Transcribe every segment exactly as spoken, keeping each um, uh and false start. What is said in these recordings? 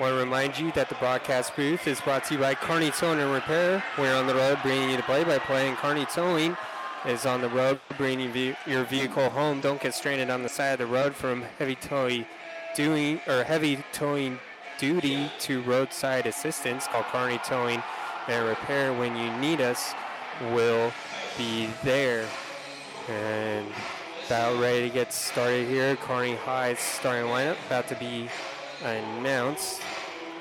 want to remind you that the broadcast booth is brought to you by Kearney Towing and Repair. We're on the road bringing you the play-by-play, and Kearney Towing is on the road bringing you your vehicle home. Don't get stranded on the side of the road. From heavy towing doing or heavy towing duty to roadside assistance, call Kearney Towing and Repair when you need us. We'll be there. And about ready to get started here. Kearney High's starting lineup about to be announced.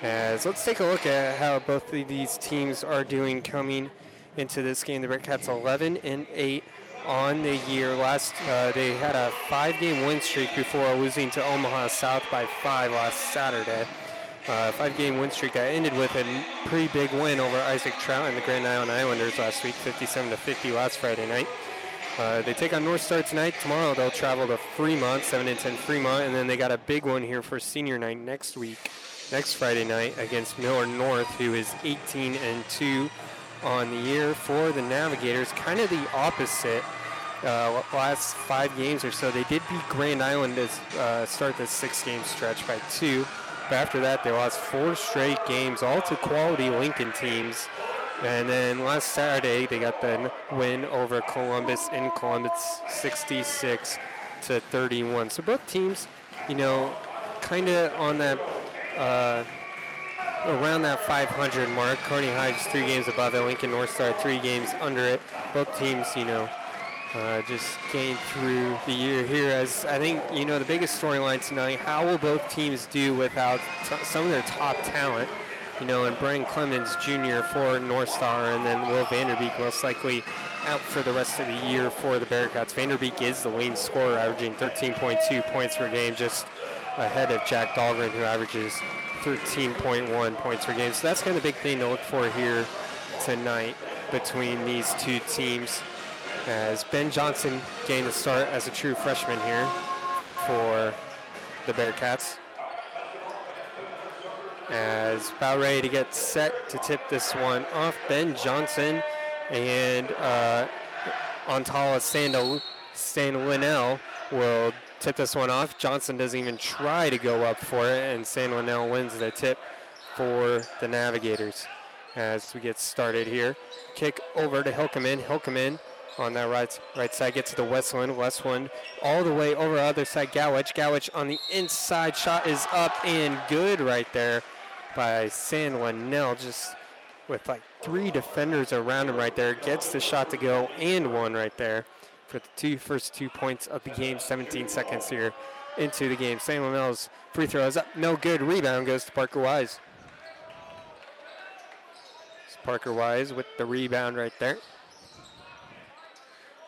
As let's take a look at how both of these teams are doing coming into this game. The Redcats eleven and eight on the year. Last uh, they had a five-game win streak before losing to Omaha South by five last Saturday. Uh, five-game win streak that ended with a pretty big win over Isaac Trout and the Grand Island Islanders last week, fifty-seven to fifty last Friday night. Uh, they take on North Star tonight. Tomorrow they'll travel to Fremont, seven and ten Fremont, and then they got a big one here for senior night next week, next Friday night against Miller North, who is eighteen and two on the year. For the Navigators, kind of the opposite. Uh, last five games or so, they did beat Grand Island to uh, start the six-game stretch by two. But after that, they lost four straight games, all to quality Lincoln teams. And then last Saturday, they got the win over Columbus in Columbus, sixty-six to thirty-one. So both teams, you know, kind of on that, uh, around that five hundred mark. Kearney High just three games above it. Lincoln North Star three games under it. Both teams, you know, uh, just came through the year here. As I think, you know, the biggest storyline tonight, how will both teams do without t- some of their top talent? You know, and Brian Clemens Junior for North Star, and then Will Vanderbeek most likely out for the rest of the year for the Bearcats. Vanderbeek is the leading scorer, averaging thirteen point two points per game, just ahead of Jack Dahlgren, who averages thirteen point one points per game. So that's kind of the big thing to look for here tonight between these two teams, as Ben Johnson gained the start as a true freshman here for the Bearcats. As about ready to get set to tip this one off, Ben Johnson and uh, Antala Sandal- Sandlinnell will tip this one off. Johnson doesn't even try to go up for it, and Sandlinnell wins the tip for the Navigators. As we get started here, kick over to Hilkeman. Hilkeman on that right right side gets to Westland. Westland all the way over the other side. Gowich. Gowich on the inside. Shot is up and good right there by Sandlinnell, just with like three defenders around him right there. Gets the shot to go and one right there for the two first two points of the game. seventeen seconds here into the game. Sandlinnell's free throw is up. No good. Rebound goes to Parker Wise. It's Parker Wise with the rebound right there.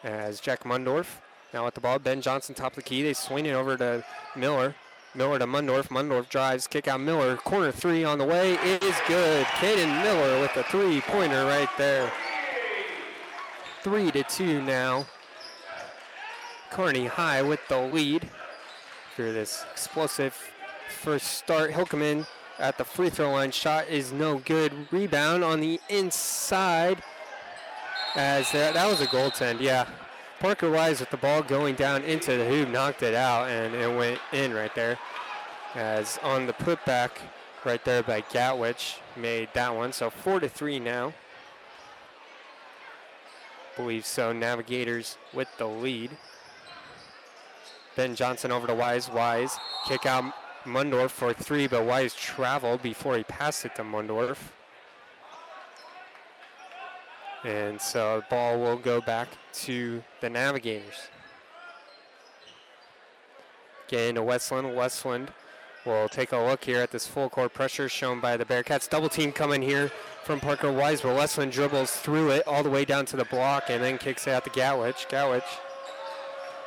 As Jack Mundorf now with the ball. Ben Johnson top of the key. They swing it over to Miller. Miller to Mundorf. Mundorf drives. Kick out Miller. Corner three on the way. It is good. Caden Miller with a three-pointer right there. Three to two now. Kearney High with the lead through this explosive first start. Hilkeman at the free throw line. Shot is no good. Rebound on the inside. As that, that was a goaltend, yeah. Parker Wise with the ball going down into the hoop, knocked it out, and it went in right there. As on the putback right there by Gatwich made that one. So four to three now. Believe so. Navigators with the lead. Ben Johnson over to Wise. Wise kick out Mundorf for three, but Wise traveled before he passed it to Mundorf. And so the ball will go back to the Navigators. Again to Westland. Westland will take a look here at this full court pressure shown by the Bearcats. Double team coming here from Parker Wise, but Westland dribbles through it all the way down to the block and then kicks it out to Gatwich. Gatwich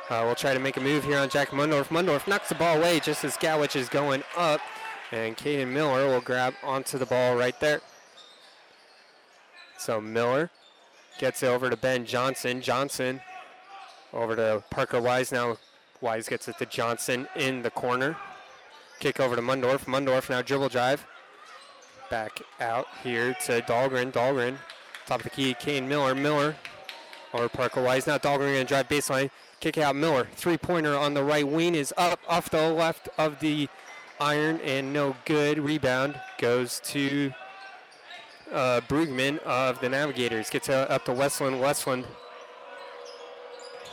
uh, will try to make a move here on Jack Mundorf. Mundorf knocks the ball away just as Gatwich is going up, and Caden Miller will grab onto the ball right there. So Miller gets it over to Ben Johnson. Johnson over to Parker Wise. Now Wise gets it to Johnson in the corner. Kick over to Mundorf. Mundorf now dribble drive. Back out here to Dahlgren. Dahlgren, top of the key, Kane Miller. Miller over Parker Wise. Now Dahlgren going to drive baseline. Kick out Miller. Three-pointer on the right wing is up off the left of the iron and no good. Rebound goes to uh, Brugman of the Navigators. Gets up to Westland. Westland,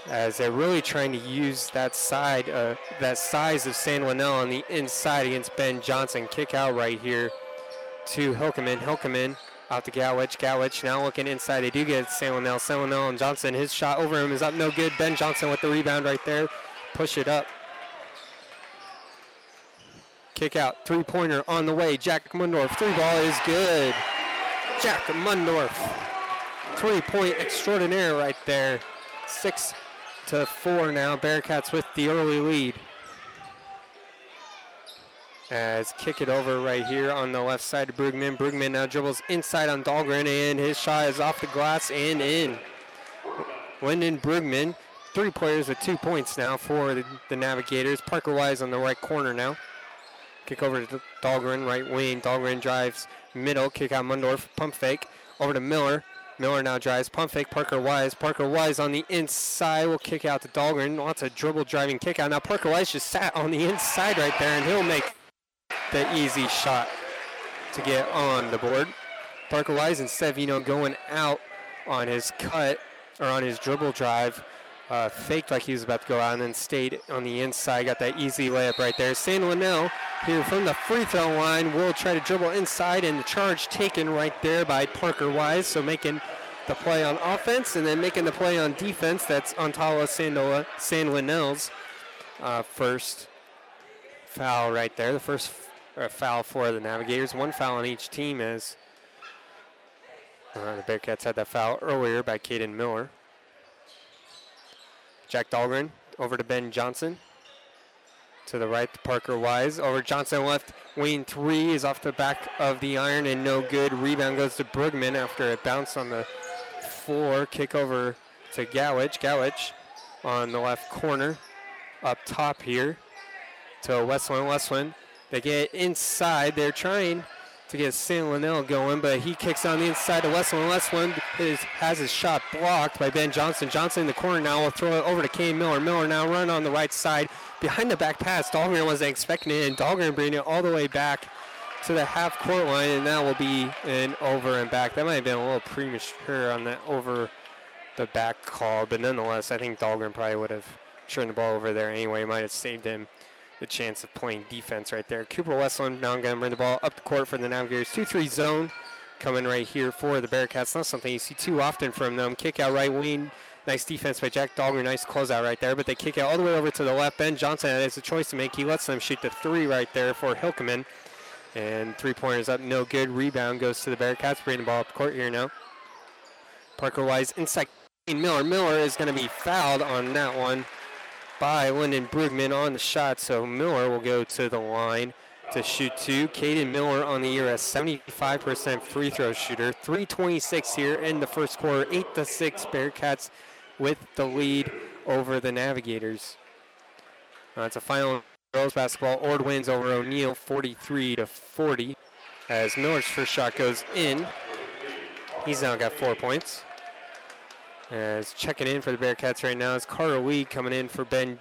as they're really trying to use that side, uh, that size of San Juanel on the inside against Ben Johnson. Kick out right here to Hilkeman. Hilkeman out to Gowich. Gowich now looking inside. They do get San Juanel. San Juanel and Johnson. His shot over him is up. No good. Ben Johnson with the rebound right there. Push it up. Kick out. Three-pointer on the way. Jack Mundorf. Three ball is good. Jack Mundorf. Three-point extraordinaire right there. Six to four now. Bearcats with the early lead. As kick it over right here on the left side to Brugman. Brugman now dribbles inside on Dahlgren, and his shot is off the glass and in. Lyndon Brugman, three players with two points now for the, the Navigators. Parker Wise on the right corner now. Kick over to Dahlgren, right wing. Dahlgren drives middle. Kick out Mundorf, pump fake. Over to Miller. Miller now drives pump fake. Parker Wise. Parker Wise on the inside will kick out to Dahlgren. Lots of dribble driving kick out. Now Parker Wise just sat on the inside right there, and he'll make the easy shot to get on the board. Parker Wise and Sevino going out on his cut, or on his dribble drive. Uh, faked like he was about to go out and then stayed on the inside. Got that easy layup right there. San Juanel here from the free throw line will try to dribble inside, and the charge taken right there by Parker Wise. So making the play on offense and then making the play on defense. That's Antala Sandola, San Juanel's uh, first foul right there. The first foul. A foul for the Navigators. One foul on each team as uh, the Bearcats had that foul earlier by Caden Miller. Jack Dahlgren over to Ben Johnson. To the right to Parker Wise. Over Johnson left. Wayne three is off the back of the iron and no good. Rebound goes to Brugman after it bounced on the floor. Kick over to Gowich. Gowich on the left corner. Up top here to Westland. Westland. They get inside. They're trying to get San Juanel going, but he kicks on the inside to Westland. Westland is, has his shot blocked by Ben Johnson. Johnson in the corner now will throw it over to Kane Miller. Miller now run on the right side. Behind the back pass, Dahlgren wasn't expecting it, and Dahlgren bringing it all the way back to the half court line, and that will be an over and back. That might have been a little premature on that over the back call, but nonetheless, I think Dahlgren probably would have turned the ball over there anyway. Might have saved him the chance of playing defense right there. Cooper Westland now going to bring the ball up the court for the Navigators. two three zone coming right here for the Bearcats. Not something you see too often from them. Kick out right wing. Nice defense by Jack Dahlgren. Nice closeout right there. But they kick out all the way over to the left. Ben Johnson has a choice to make. He lets them shoot the three right there for Hilkeman. And three-pointers up. No good. Rebound goes to the Bearcats. Bringing the ball up the court here now. Parker Wise inside. Miller. Miller is going to be fouled on that one by Lyndon Brugman on the shot, so Miller will go to the line to shoot two. Caden Miller on the year as seventy-five percent free throw shooter. three twenty-six here in the first quarter. eight to six Bearcats with the lead over the Navigators. Uh, it's a final girls basketball. Ord wins over O'Neill forty-three to forty as Miller's first shot goes in. He's now got four points. As checking in for the Bearcats right now is Carter Lee coming in for Ben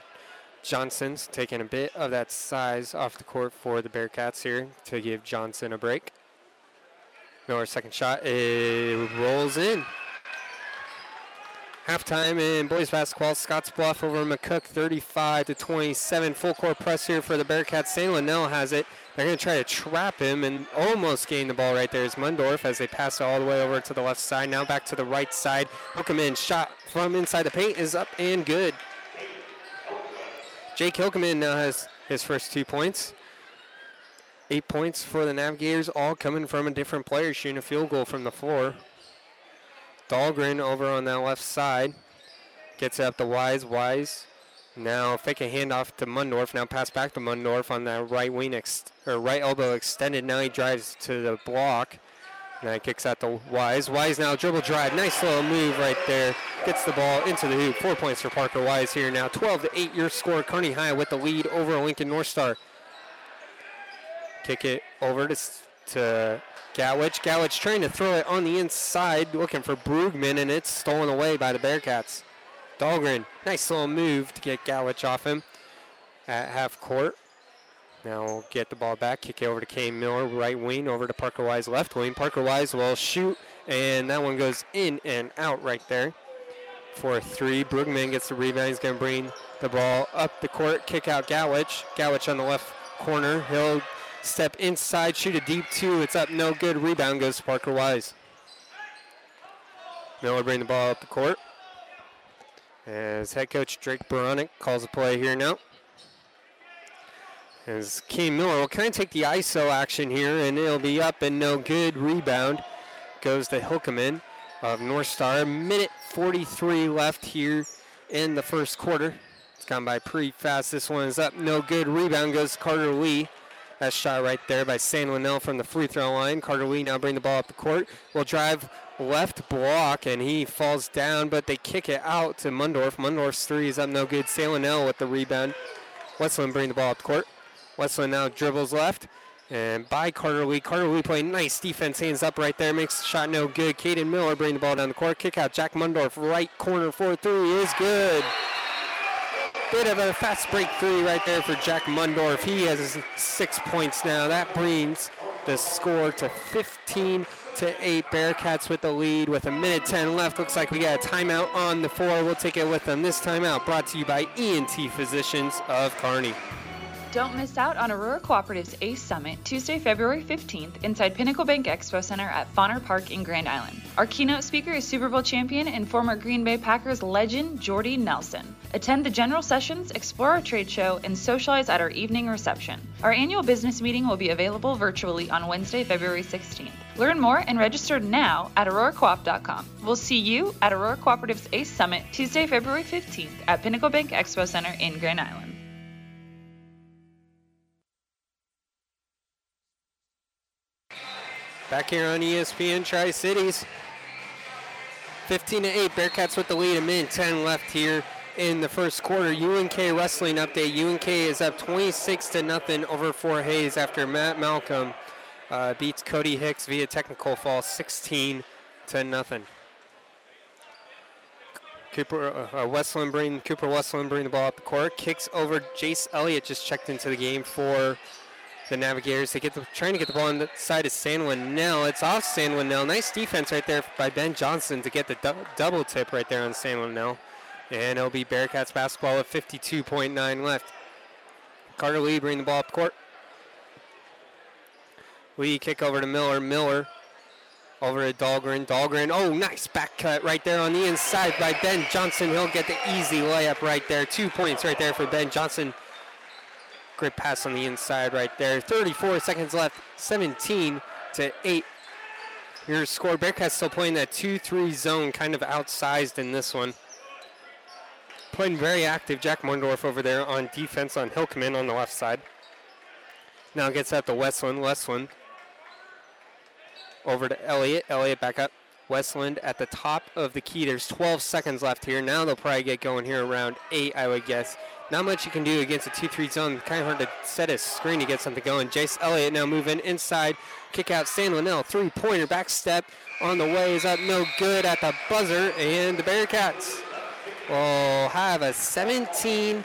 Johnson, taking a bit of that size off the court for the Bearcats here to give Johnson a break. Miller's second shot, it rolls in. Halftime in boys basketball, Scottsbluff over McCook, thirty-five to twenty-seven. Full court press here for the Bearcats. San Juanel has it. They're going to try to trap him and almost gain the ball right there as Mundorf as they pass it all the way over to the left side. Now back to the right side. Hilkeman shot from inside the paint is up and good. Jake Hilkeman now has his first two points. Eight points for the Navigators, all coming from a different player shooting a field goal from the floor. Dahlgren over on that left side. Gets it up to Wise. Wise now fake a handoff to Mundorf. Now pass back to Mundorf on that right wing, ex- or right elbow extended. Now he drives to the block. Now he kicks out to Wise. Wise now dribble drive. Nice little move right there. Gets the ball into the hoop. Four points for Parker Wise here now. twelve to eight your score. Kearney High with the lead over Lincoln North Star. Kick it over to... to Gowich. Gowich trying to throw it on the inside, looking for Brugman, and it's stolen away by the Bearcats. Dahlgren, nice little move to get Gowich off him at half court. Now get the ball back, kick it over to Kane Miller, right wing, over to Parker Wise, left wing. Parker Wise will shoot, and that one goes in and out right there for a three. Brugman gets the rebound. He's going to bring the ball up the court, kick out Gowich. Gowich on the left corner. He'll step inside, shoot a deep two. It's up, no good. Rebound goes to Parker Wise. Miller bring the ball up the court. As head coach Drake Baronic calls a play here now. As Kane Miller will kind of take the I S O action here, and it'll be up and no good. Rebound goes to Hilkeman of North Star. Minute forty-three left here in the first quarter. It's gone by pretty fast. This one is up, no good. Rebound goes to Carter Lee. That shot right there by San Linnell from the free throw line. Carter Lee now bring the ball up the court. Will drive left block, and he falls down, but they kick it out to Mundorf. Mundorf's three is up, no good. San Linnell with the rebound. Westland bring the ball up the court. Westland now dribbles left, and by Carter Lee. Carter Lee playing nice defense, hands up right there, makes the shot no good. Caden Miller bringing the ball down the court, kick out Jack Mundorf, right corner for three is good. Bit of a fast break three right there for Jack Mundorf. He has six points now. That brings the score to fifteen to eight. Bearcats with the lead with a minute ten left. Looks like we got a timeout on the floor. We'll take it with them. This timeout brought to you by E and T Physicians of Kearney. Don't miss out on Aurora Cooperative's ACE Summit, Tuesday, February fifteenth, inside Pinnacle Bank Expo Center at Fauner Park in Grand Island. Our keynote speaker is Super Bowl champion and former Green Bay Packers legend Jordy Nelson. Attend the general sessions, explore our trade show, and socialize at our evening reception. Our annual business meeting will be available virtually on Wednesday, February sixteenth. Learn more and register now at aurora coop dot com. We'll see you at Aurora Cooperative's ACE Summit, Tuesday, February fifteenth at Pinnacle Bank Expo Center in Grand Island. Back here on E S P N Tri-Cities. fifteen to eight, Bearcats with the lead, a minute ten left here in the first quarter. U N K wrestling update. U N K is up twenty-six to nothing over Fort Hayes after Matt Malcolm uh, beats Cody Hicks via technical foul, sixteen to nothing. Cooper uh, Westland bring Cooper Westland bring the ball up the court. Kicks over Jace Elliott, just checked into the game for the Navigators. They get the, trying to get the ball on the side of San Linnell. It's off San Linnell. Nice defense right there by Ben Johnson to get the du- double tip right there on San Linnell. And it'll be Bearcats basketball with fifty-two point nine left. Carter Lee bringing the ball up court. Lee kick over to Miller. Miller over to Dahlgren. Dahlgren, oh, nice back cut right there on the inside by Ben Johnson. He'll get the easy layup right there. Two points right there for Ben Johnson. Great pass on the inside right there. thirty-four seconds left, seventeen to eight. Here's score. Bearcats still playing that two three zone, kind of outsized in this one. Playing very active. Jack Mundorf over there on defense on Hilkeman on the left side. Now gets out to Westland. Westland over to Elliott. Elliott back up. Westland at the top of the key. There's twelve seconds left here. Now they'll probably get going here around eight, I would guess. Not much you can do against a two three zone. Kind of hard to set a screen to get something going. Jace Elliott now moving inside. Kick out San Linnell. Three-pointer back step on the way is up. No good at the buzzer. And the Bearcats will have a seventeen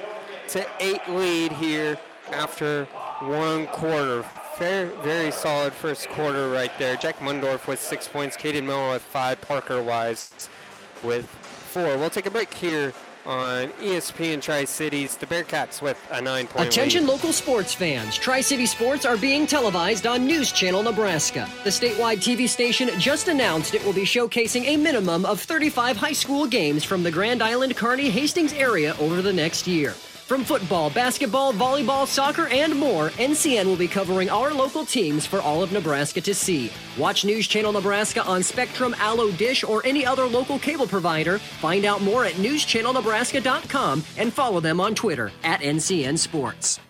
to eight lead here after one quarter. Very, very solid first quarter right there. Jack Mundorf with six points. Caden Miller with five. Parker Wise with four. We'll take a break here on E S P N Tri-Cities, the Bearcats with a nine-point Attention lead. Local sports fans. Tri-City sports are being televised on News Channel Nebraska. The statewide T V station just announced it will be showcasing a minimum of thirty-five high school games from the Grand Island, Kearney, Hastings area over the next year. From football, basketball, volleyball, soccer, and more, N C N will be covering our local teams for all of Nebraska to see. Watch News Channel Nebraska on Spectrum, Allo, Dish, or any other local cable provider. Find out more at news channel nebraska dot com and follow them on Twitter at N C N Sports.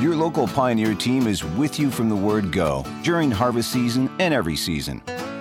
Your local Pioneer team is with you from the word go during harvest season and every season.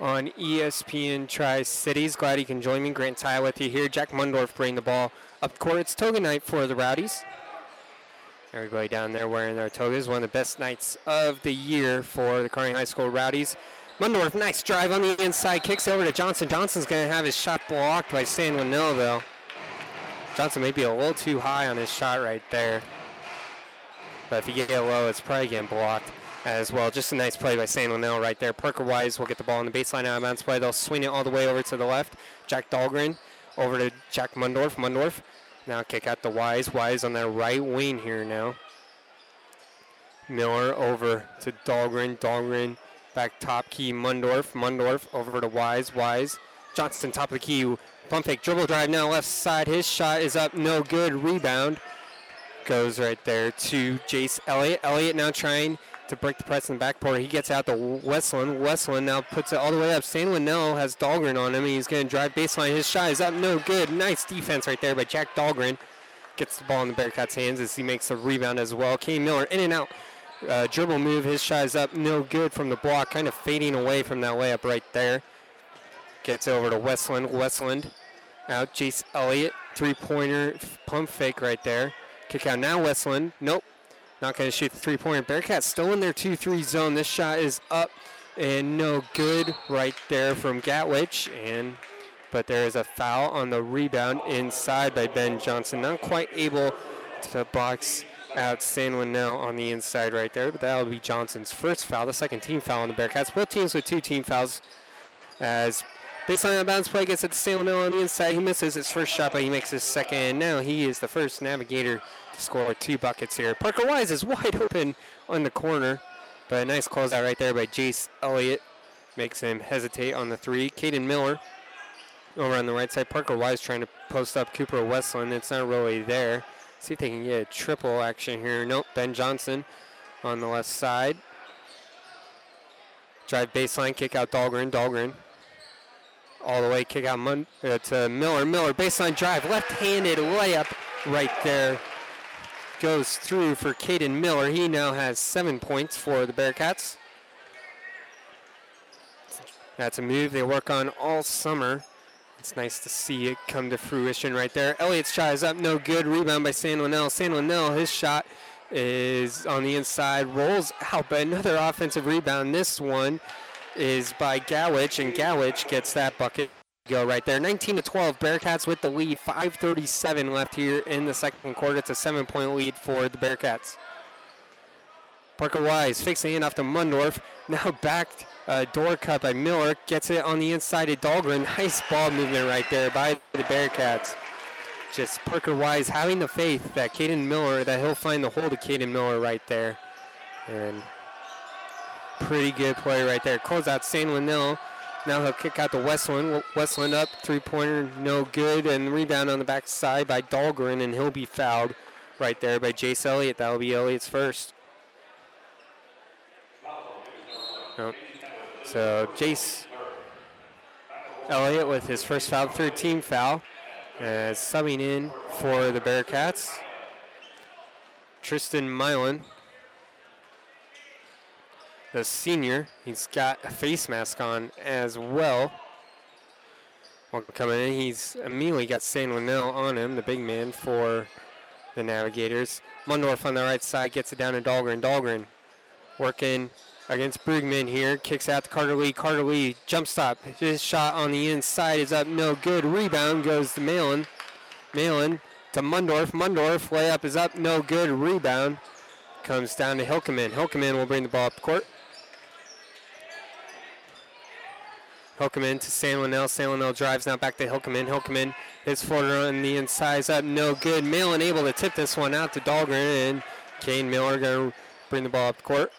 on E S P N Tri-Cities. Glad you can join me. Grant Tye with you here. Jack Mundorf bringing the ball up court. It's toga night for the Rowdies. Everybody down there wearing their togas. One of the best nights of the year for the Kearney High School Rowdies. Mundorf, nice drive on the inside. Kicks over to Johnson. Johnson's going to have his shot blocked by San Juanil, though. Johnson may be a little too high on his shot right there. But if you get it low, it's probably getting blocked as well. Just a nice play by San Juanil right there. Parker-Wise will get the ball on the baseline out of bounds play. They'll swing it all the way over to the left. Jack Dahlgren over to Jack Mundorf. Mundorf. Now kick out the Wise. Wise on their right wing here now. Miller over to Dahlgren. Dahlgren back top key. Mundorf. Mundorf over to Wise. Wise. Johnston top of the key. Pump fake. Dribble drive now left side. His shot is up. No good. Rebound goes right there to Jace Elliott. Elliott now trying to break the press in the backcourt. He gets out to Westland. Westland now puts it all the way up. San Juanil has Dahlgren on him, and he's going to drive baseline. His shot is up. No good. Nice defense right there by Jack Dahlgren. Gets the ball in the Bearcats' hands as he makes the rebound as well. Kane Miller in and out. Uh, dribble move. His shot is up. No good from the block. Kind of fading away from that layup right there. Gets over to Westland. Westland out. Jace Elliott. Three-pointer pump fake right there. Kick out now. Westland. Nope. Not going to shoot the three-pointer. Bearcats still in their two three zone. This shot is up and no good right there from Gatwich. And but there is a foul on the rebound inside by Ben Johnson. Not quite able to box out San Juanil on the inside right there. But that will be Johnson's first foul, the second team foul on the Bearcats. Both teams with two team fouls as baseline out-of-bounds play gets it to San Juanil on the inside. He misses his first shot, but he makes his second. And now he is the first navigator score two buckets here. Parker Wise is wide open on the corner, but a nice closeout right there by Jace Elliott. Makes him hesitate on the three. Caden Miller over on the right side. Parker Wise trying to post up Cooper Westland. It's not really there. See if they can get a triple action here. Nope, Ben Johnson on the left side. Drive baseline, kick out Dahlgren. Dahlgren all the way, kick out Mun- uh, to Miller. Miller baseline drive, left-handed layup right there. Goes through for Caden Miller. He now has seven points for the Bearcats. That's a move they work on all summer. It's nice to see it come to fruition right there. Elliott's shot is up, no good. Rebound by San Juanil. San Juanil, his shot is on the inside. Rolls out, but another offensive rebound. This one is by Gowich, and Gowich gets that bucket. Go right there. nineteen to twelve, Bearcats with the lead. five thirty-seven left here in the second quarter. It's a seven-point lead for the Bearcats. Parker Wise fakes the hand off to Mundorf. Now backed uh, door cut by Miller. Gets it on the inside to Dahlgren. Nice ball movement right there by the Bearcats. Just Parker Wise having the faith that Caden Miller, that he'll find the hole to Caden Miller right there. And pretty good play right there. Close out San Juanil. Now he'll kick out to Westland. Westland up, three-pointer, no good. And rebound on the backside by Dahlgren, and he'll be fouled right there by Jace Elliott. That'll be Elliott's first. Oh. So Jace Elliott with his first foul, third team foul, uh, subbing in for the Bearcats. Tristan Milan, the senior, he's got a face mask on as well. Welcome coming in. He's immediately got San Juanil on him, the big man for the Navigators. Mundorf on the right side gets it down to Dahlgren. Dahlgren working against Brugman here. Kicks out to Carter Lee. Carter Lee, jump stop. His shot on the inside is up. No good. Rebound goes to Malin. Malin to Mundorf. Mundorf layup is up. No good. Rebound comes down to Hilkeman. Hilkeman will bring the ball up court. Hilkeman to San Juanil. San Juanil drives now back to Hilkeman. Hilkeman, his floater on the inside is up, no good. Malin able to tip this one out to Dahlgren, and Kane Miller going to bring the ball up the court.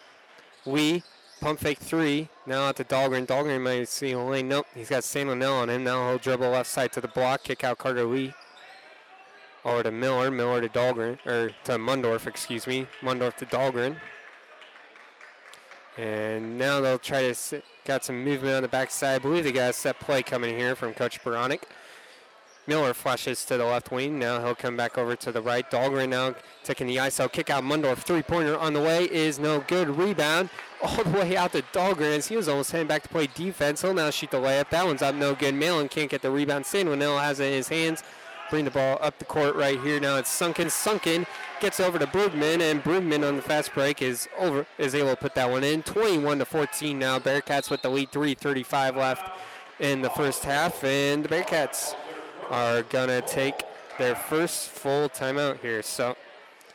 Lee, pump fake three, now out to Dahlgren. Dahlgren might see a lane. Nope, he's got San Juanil on him. Now he'll dribble left side to the block, kick out Carter Lee. Over to Miller. Miller to Dahlgren, or to Mundorf, excuse me. Mundorf to Dahlgren. And now they'll try to sit. Got some movement on the backside. I believe they got a set play coming here from Coach Baronic. Miller flashes to the left wing. Now he'll come back over to the right. Dahlgren now taking the I S O kick out. Mundorf three-pointer on the way is no good. Rebound all the way out to Dahlgren. He was almost heading back to play defense. He'll now shoot the layup. That one's up, no good. Malin can't get the rebound. Sanwinell has it in his hands. Bring the ball up the court right here. Now it's Sunken. Sunken gets over to Brugman, and Brugman on the fast break is over is able to put that one in. twenty-one to fourteen now. Bearcats with the lead. three thirty-five left in the first half, and the Bearcats are gonna take their first full timeout here. So,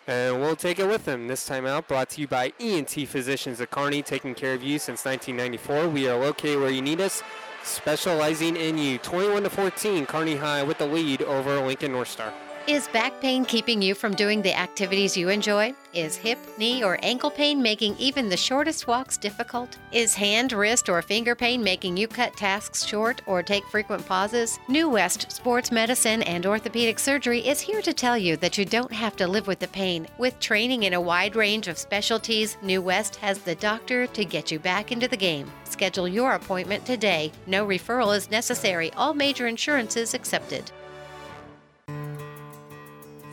and we'll take it with them. This timeout brought to you by E and T Physicians of Kearney, taking care of you since nineteen ninety-four. We are located where you need us, specializing in you. twenty-one to fourteen, Kearney High with the lead over Lincoln North Star. Is back pain keeping you from doing the activities you enjoy? Is hip, knee, or ankle pain making even the shortest walks difficult? Is hand, wrist, or finger pain making you cut tasks short or take frequent pauses? New West Sports Medicine and Orthopedic Surgery is here to tell you that you don't have to live with the pain. With training in a wide range of specialties, New West has the doctor to get you back into the game. Schedule your appointment today. No referral is necessary. All major insurances accepted.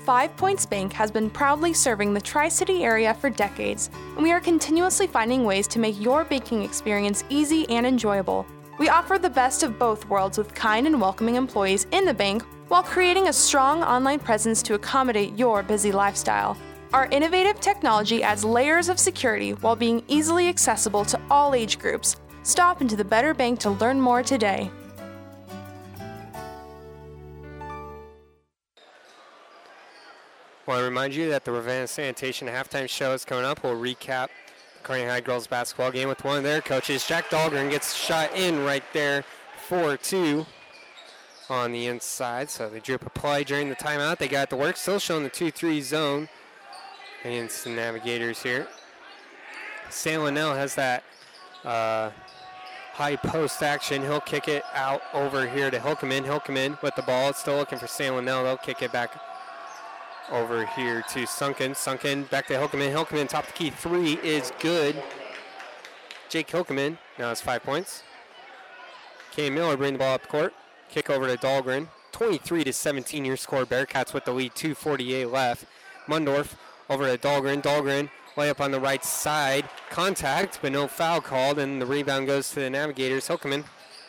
Five Points Bank has been proudly serving the Tri-City area for decades, and we are continuously finding ways to make your banking experience easy and enjoyable. We offer the best of both worlds with kind and welcoming employees in the bank while creating a strong online presence to accommodate your busy lifestyle. Our innovative technology adds layers of security while being easily accessible to all age groups. Stop into the Better Bank to learn more today. I want to remind you that the Ravenna Sanitation halftime show is coming up. We'll recap the Kearney High girls basketball game with one of their coaches. Jack Dahlgren gets shot in right there, four two on the inside. So they drew up a play during the timeout. They got the work, still showing the two three zone against the Navigators here. San Linnell has that uh, high post action. He'll kick it out over here to Hilkeman. Hilkeman with the ball. It's still looking for San Linnell. They'll kick it back over here to Sunken. Sunken back to Hilkeman. Hilkeman top of the key three is good. Jake Hilkeman now has five points. Cam Miller bring the ball up court. Kick over to Dahlgren. twenty-three to seventeen your score. Bearcats with the lead. two forty-eight left. Mundorf over to Dahlgren. Dahlgren layup on the right side. Contact, but no foul called, and the rebound goes to the Navigators. Hilkeman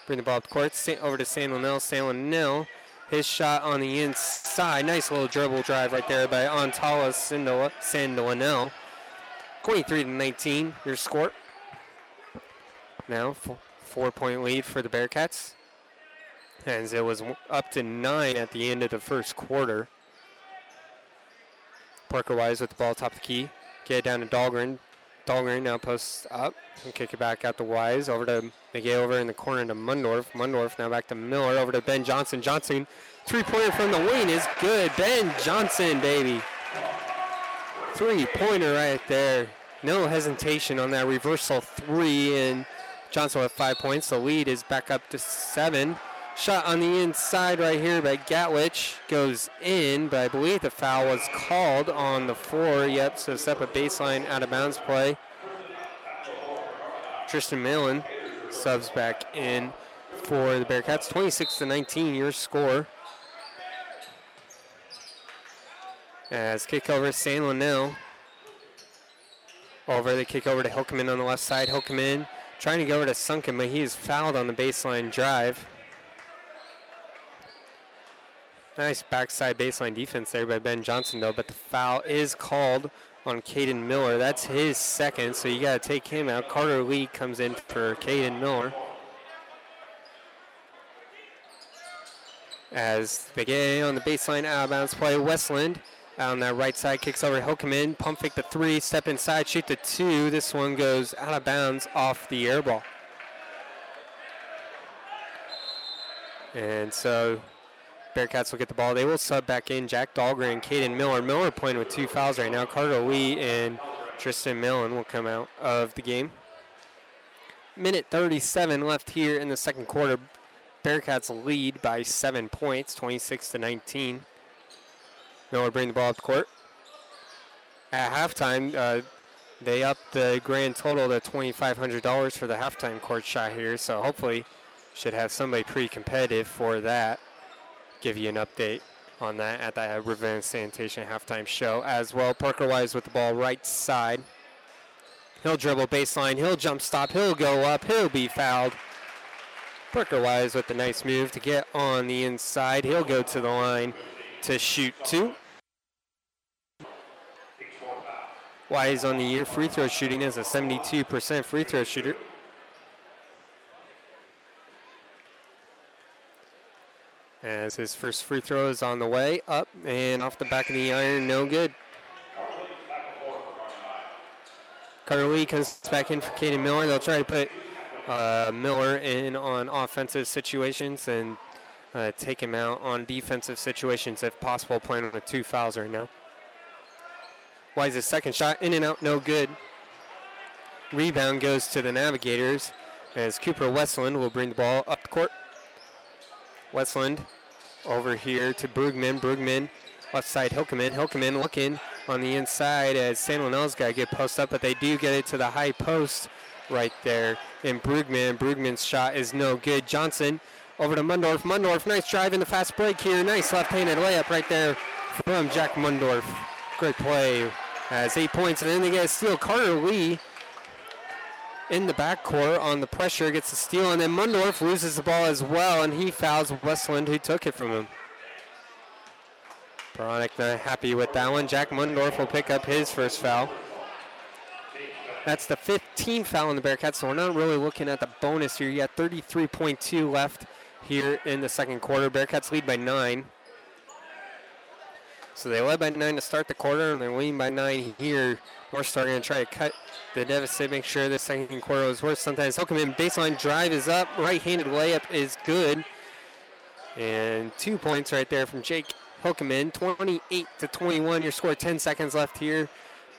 bring the ball up court. Over to San Linnell. San Linnell. His shot on the inside. Nice little dribble drive right there by Antala Sandalinell. twenty-three to nineteen, your score. Now, four-point lead for the Bearcats, as it was up to nine at the end of the first quarter. Parker Wise with the ball top of the key. Get it down to Dahlgren. Dahlgren now posts up and kick it back out to Wise. Over to McGay over in the corner to Mundorf. Mundorf now back to Miller. Over to Ben Johnson. Johnson, three-pointer from the wing is good. Ben Johnson, baby. Three-pointer right there. No hesitation on that reversal three, and Johnson with five points. The lead is back up to seven. Shot on the inside right here by Gatlich goes in, but I believe the foul was called on the floor. Yep, so step a baseline out of bounds play. Tristan Millen subs back in for the Bearcats. twenty-six to nineteen, your score. As kick over San Linnell. Over the kick over to Hilkeman on the left side. Hilkeman trying to go over to Sunken, but he is fouled on the baseline drive. Nice backside baseline defense there by Ben Johnson, though, but the foul is called on Caden Miller. That's his second, so you got to take him out. Carter Lee comes in for Caden Miller. As they get on the baseline out of bounds play, Westland on that right side kicks over Hilkeman. Pump fake the three, step inside, shoot the two. This one goes out of bounds off the air ball. And so Bearcats will get the ball. They will sub back in Jack Dahlgren, Caden Miller. Miller playing with two fouls right now. Carter Lee and Tristan Millen will come out of the game. Minute thirty-seven left here in the second quarter. Bearcats lead by seven points, twenty-six to nineteen. Miller bring the ball up the court. At halftime, uh, they upped the grand total to twenty-five hundred dollars for the halftime court shot here, so hopefully should have somebody pretty competitive for that. give you an update on that at the Riverina Sanitation halftime show as well. Parker Wise with the ball right side. He'll dribble baseline, he'll jump stop, he'll go up, he'll be fouled. Parker Wise with the nice move to get on the inside. He'll go to the line to shoot two. Wise on the year free throw shooting is a seventy-two percent free throw shooter. As his first free throw is on the way, up and off the back of the iron, no good. Carter Lee comes back in for Caden Miller. They'll try to put uh, Miller in on offensive situations and uh, take him out on defensive situations if possible, playing with two fouls right now. Wise's second shot, in and out, no good. Rebound goes to the Navigators as Cooper Westland will bring the ball up the court. Westland over here to Brugman. Brugman, left side, Hilkeman. Hilkeman looking on the inside as San Juanel's got to get post up, but they do get it to the high post right there. And Brugman, Brugman's shot is no good. Johnson over to Mundorf. Mundorf, nice drive in the fast break here. Nice left-handed layup right there from Jack Mundorf. Great play. Has eight points, and then they get a steal. Carter Lee in the backcourt on the pressure, gets the steal, and then Mundorf loses the ball as well, and he fouls Westland, who took it from him. Bronick not happy with that one. Jack Mundorf will pick up his first foul. That's the fifteenth foul on the Bearcats, so we're not really looking at the bonus here. You got thirty-three point two left here in the second quarter. Bearcats lead by nine. So they led by nine to start the quarter, and they're leading by nine here. Northstar going to try to cut the deficit, make sure the second quarter is worse sometimes. Hilkeman baseline drive is up. Right-handed layup is good. And two points right there from Jake Hilkeman. twenty-eight to twenty-one. Your score, ten seconds left here.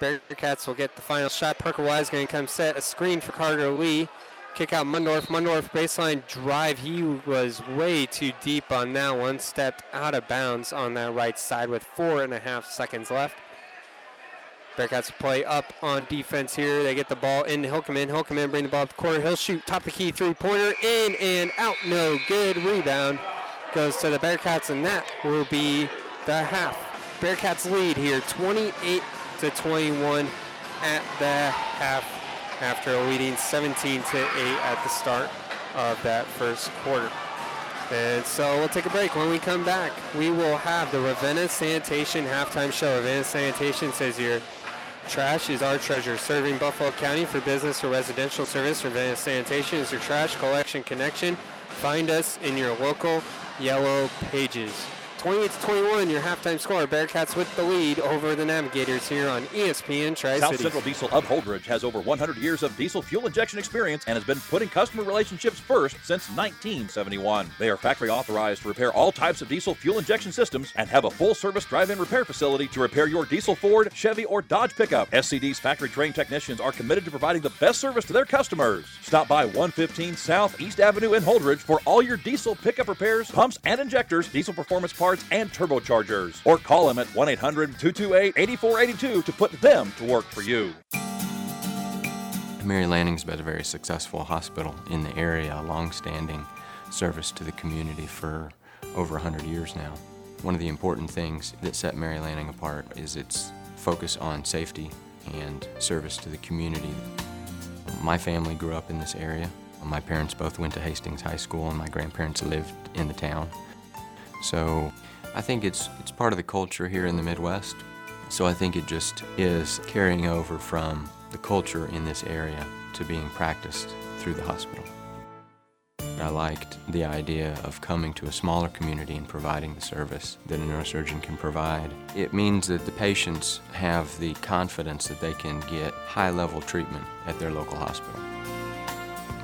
Bearcats will get the final shot. Parker Wise going to come set a screen for Carter Lee. Kick out Mundorf. Mundorf baseline drive. He was way too deep on that one. Stepped out of bounds on that right side with four and a half seconds left. Bearcats play up on defense here. They get the ball into Hilkeman. Hilkeman bring the ball up the court. He'll shoot top of key three-pointer. In and out. No good. Rebound goes to the Bearcats, and that will be the half. Bearcats lead here twenty-eight to twenty-one at the half after leading seventeen to eight at the start of that first quarter. And so we'll take a break. When we come back, we will have the Ravenna Sanitation halftime show. Ravenna Sanitation says your trash is our treasure. Serving Buffalo County for business or residential service, Ravenna Sanitation is your trash collection connection. Find us in your local yellow pages. twenty-eight to twenty-one, your halftime score. Bearcats with the lead over the Navigators here on E S P N Tri-Cities. South Central Diesel of Holdridge has over one hundred years of diesel fuel injection experience and has been putting customer relationships first since nineteen seventy-one. They are factory authorized to repair all types of diesel fuel injection systems and have a full-service drive-in repair facility to repair your diesel Ford, Chevy, or Dodge pickup. S C D's factory-trained technicians are committed to providing the best service to their customers. Stop by one fifteen South East Avenue in Holdridge for all your diesel pickup repairs, pumps and injectors, diesel performance parts, and turbochargers, or call them at one eight hundred, two two eight, eight four eight two to put them to work for you. Mary Lanning's been a very successful hospital in the area, a long-standing service to the community for over one hundred years now. One of the important things that set Mary Lanning apart is its focus on safety and service to the community. My family grew up in this area. My parents both went to Hastings High School, and my grandparents lived in the town. So I think it's it's part of the culture here in the Midwest. So I think it just is carrying over from the culture in this area to being practiced through the hospital. I liked the idea of coming to a smaller community and providing the service that a neurosurgeon can provide. It means that the patients have the confidence that they can get high-level treatment at their local hospital.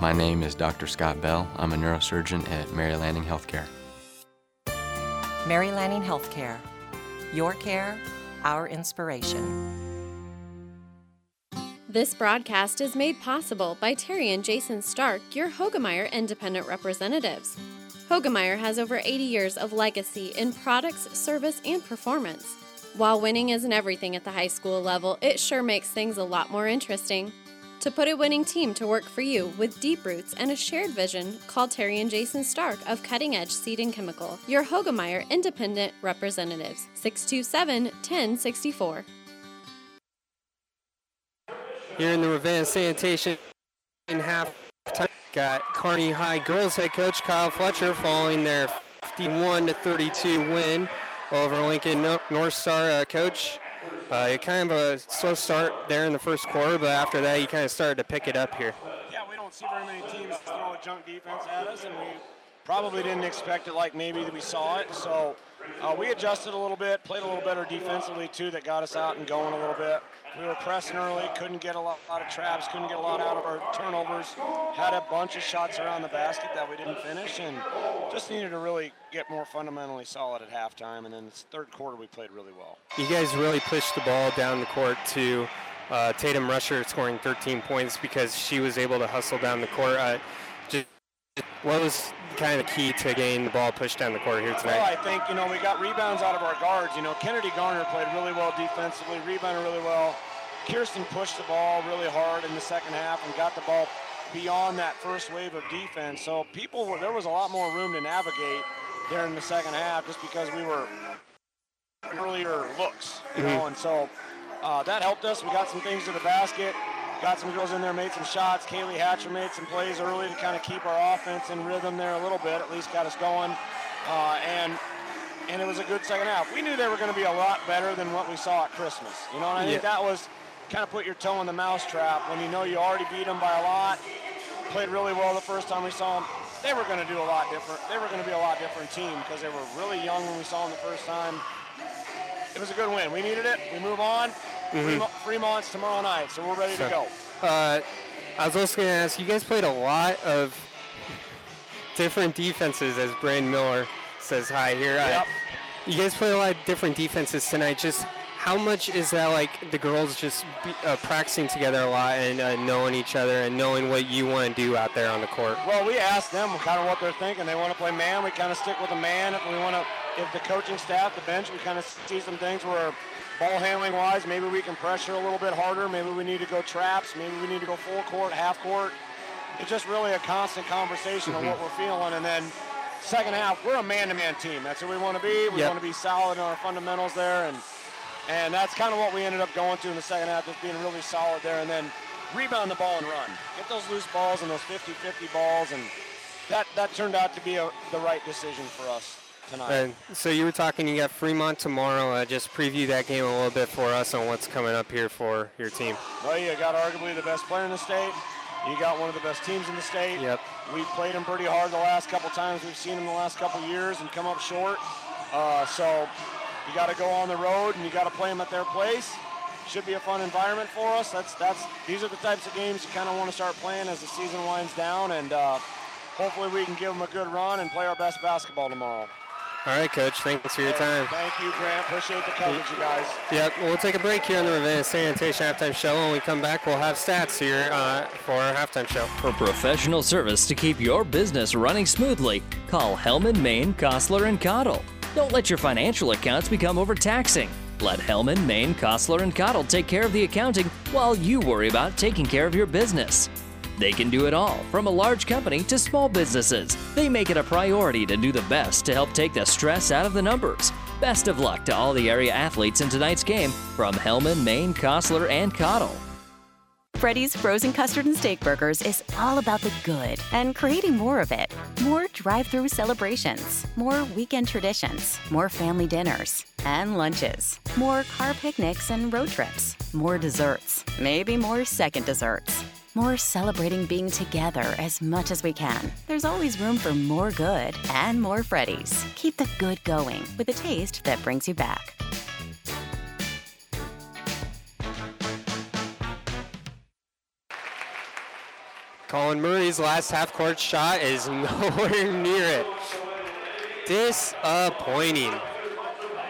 My name is Doctor Scott Bell. I'm a neurosurgeon at Mary Lanning Healthcare. Mary Lanning Healthcare, your care, our inspiration. This broadcast is made possible by Terry and Jason Stark, your Hogemeyer Independent Representatives. Hogemeyer has over eighty years of legacy in products, service, and performance. While winning isn't everything at the high school level, it sure makes things a lot more interesting. to put a winning team to work for you with deep roots and a shared vision, call Terry and Jason Stark of Cutting Edge Seed and Chemical, your Hogemeyer Independent Representatives, six two seven, one oh six four. Here in the Rivanna Sanitation in half time, got Kearney High girls head coach Kyle Fletcher following their fifty-one to thirty-two win over Lincoln North Star uh, coach. Uh, it kind of a slow start there in the first quarter, but after that, you kind of started to pick it up here. Yeah, we don't see very many teams throw a junk defense at us, and we probably didn't expect it like maybe we saw it. So uh, we adjusted a little bit, played a little better defensively, too, that got us out and going a little bit. We were pressing early, couldn't get a lot, lot of traps, couldn't get a lot out of our turnovers, had a bunch of shots around the basket that we didn't finish, and just needed to really get more fundamentally solid at halftime. And then the third quarter, we played really well. You guys really pushed the ball down the court to uh, Tatum Rusher scoring thirteen points because she was able to hustle down the court. Uh, just what was kind of the key to getting the ball pushed down the court here tonight? Well, I think, you know, we got rebounds out of our guards. You know, Kennedy Garner played really well defensively, rebounded really well. Kirsten pushed the ball really hard in the second half and got the ball beyond that first wave of defense. So people were, there was a lot more room to navigate there in the second half just because we were earlier looks, you mm-hmm. know, and so uh, that helped us. We got some things to the basket. Got some girls in there, made some shots. Kaylee Hatcher made some plays early to kind of keep our offense in rhythm there a little bit, at least got us going. Uh, and and it was a good second half. We knew they were going to be a lot better than what we saw at Christmas. You know, and I think yeah. that was kind of put your toe in the mousetrap when you know you already beat them by a lot. Played really well the first time we saw them. They were going to do a lot different. They were going to be a lot different team because they were really young when we saw them the first time. It was a good win. We needed it. We move on. Mm-hmm. Fremont's tomorrow night, so we're ready so, to go. Uh, I was also going to ask, you guys played a lot of different defenses, as Brandon Miller says hi here. Yep. I, you guys played a lot of different defenses tonight. Just how much is that, like, the girls just be, uh, practicing together a lot and uh, knowing each other and knowing what you want to do out there on the court? Well, we asked them kind of what they're thinking. They want to play man. We kind of stick with the man. If we want to, if the coaching staff, the bench, we kind of see some things where ball handling wise, maybe we can pressure a little bit harder. Maybe we need to go traps. Maybe we need to go full court, half court. It's just really a constant conversation mm-hmm. of what we're feeling. And then second half, we're a man-to-man team. That's who we want to be. We yep. want to be solid in our fundamentals there. And and that's kind of what we ended up going to in the second half, just being really solid there. And then rebound the ball and run. Get those loose balls and those fifty-fifty balls. And that, that turned out to be a, the right decision for us. And so you were talking, you got Fremont tomorrow. Uh, just preview that game a little bit for us on what's coming up here for your team. Well, you got arguably the best player in the state. You got one of the best teams in the state. Yep. We've played them pretty hard the last couple times. We've seen them the last couple years and come up short. Uh, so you got to go on the road and you got to play them at their place. Should be a fun environment for us. That's that's. These are the types of games you kind of want to start playing as the season winds down. And uh, hopefully we can give them a good run and play our best basketball tomorrow. All right, Coach, thanks for your time. Thank you, Grant. Appreciate the coverage, you guys. Yep, we'll take a break here on the Rivanna Sanitation Halftime Show. When we come back, we'll have stats here uh, for our halftime show. For professional service to keep your business running smoothly, call Hellman, Main, Kostler, and Cottle. Don't let your financial accounts become overtaxing. Let Hellman, Main, Kostler, and Cottle take care of the accounting while you worry about taking care of your business. They can do it all, from a large company to small businesses. They make it a priority to do the best to help take the stress out of the numbers. Best of luck to all the area athletes in tonight's game from Hellman, Main, Kostler, and Cottle. Freddy's Frozen Custard and Steak Burgers is all about the good and creating more of it. More drive-through celebrations, more weekend traditions, more family dinners and lunches, more car picnics and road trips, more desserts, maybe more second desserts. More celebrating being together as much as we can. There's always room for more good and more Freddy's. Keep the good going with a taste that brings you back. Colin Murray's last half-court shot is nowhere near it. Disappointing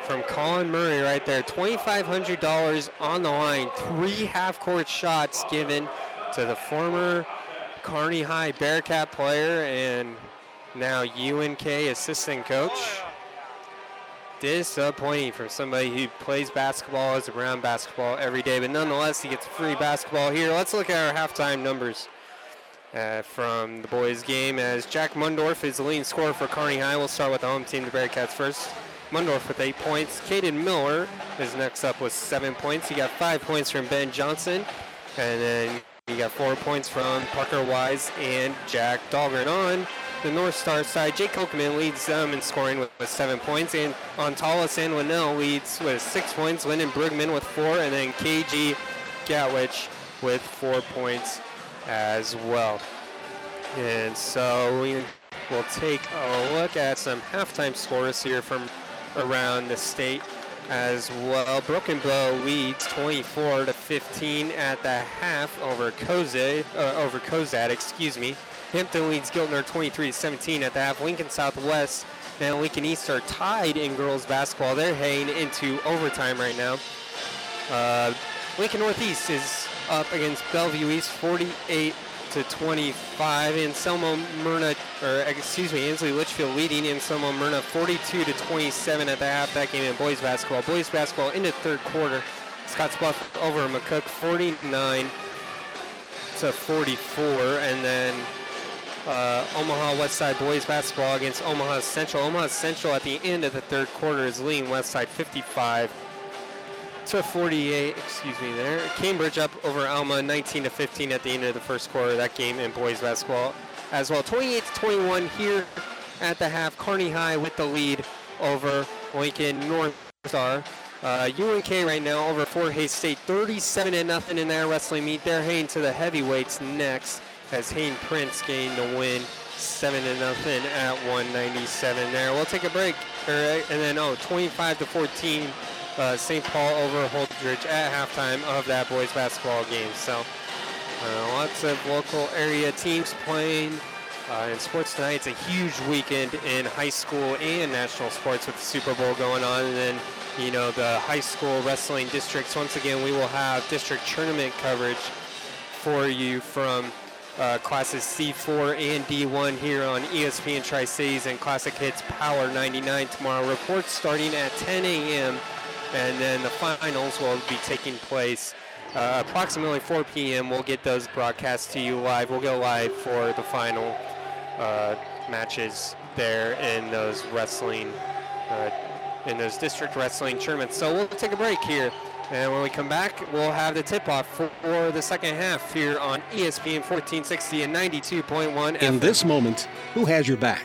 from Colin Murray right there. twenty-five hundred dollars on the line. Three half-court shots given to the former Kearney High Bearcat player and now U N K assistant coach. disappointing for somebody who plays basketball, is around basketball every day. But nonetheless, he gets free basketball here. Let's look at our halftime numbers uh, from the boys' game, as Jack Mundorf is the leading scorer for Kearney High. We'll start with the home team, the Bearcats, first. Mundorf with eight points. Caden Miller is next up with seven points. He got five points from Ben Johnson. And then he got four points from Parker Wise and Jack Dahlgren. On the North Star side, Jake Kokeman leads them in scoring with, with seven points. And Ontala San Juanel leads with six points. Lyndon Brugman with four. And then K G Gatwich with four points as well. And so we will take a look at some halftime scores here from around the state as well. Broken Bow leads twenty-four to fifteen at the half over Cozad, uh, over Cozad, excuse me. Hampton leads Giltner twenty-three to seventeen at the half. Lincoln Southwest and Lincoln East are tied in girls basketball. They're heading into overtime right now. Uh, Lincoln Northeast is up against Bellevue East forty-eight to twenty-five. Anselmo Myrna, or excuse me, Ansley Litchfield leading Anselmo Myrna forty-two to twenty-seven at the half. That game in boys basketball. Boys basketball into third quarter. Scottsbluff over McCook forty-nine to forty-four, and then uh, Omaha Westside boys basketball against Omaha Central. Omaha Central at the end of the third quarter is leading Westside fifty-five to forty-eight, excuse me there. Cambridge up over Alma nineteen to fifteen at the end of the first quarter. That game in boys basketball as well. twenty-eight to twenty-one here at the half. Kearney High with the lead over Lincoln North Star. Uh, U N K right now over Fort Hays State thirty-seven to nothing in their wrestling meet. They're heading to the heavyweights next, as Hayden Prince gained the win seven to nothing at one ninety-seven there. We'll take a break. All right, and then oh, twenty-five to fourteen. Uh, Saint Paul over Holdridge at halftime of that boys basketball game. So uh, lots of local area teams playing uh, in sports tonight. It's a huge weekend in high school and national sports with the Super Bowl going on. And then, you know, the high school wrestling districts. Once again, we will have district tournament coverage for you from uh, classes C four and D one here on E S P N Tri-Cities and Classic Hits Power ninety-nine tomorrow. Reports starting at ten a.m. and then the finals will be taking place uh, approximately four p.m. We'll get those broadcast to you live. We'll go live for the final uh, matches there in those wrestling, uh, in those district wrestling tournaments. So we'll take a break here, and when we come back, we'll have the tip-off for, for the second half here on E S P N fourteen sixty and ninety-two point one. In this moment, who has your back?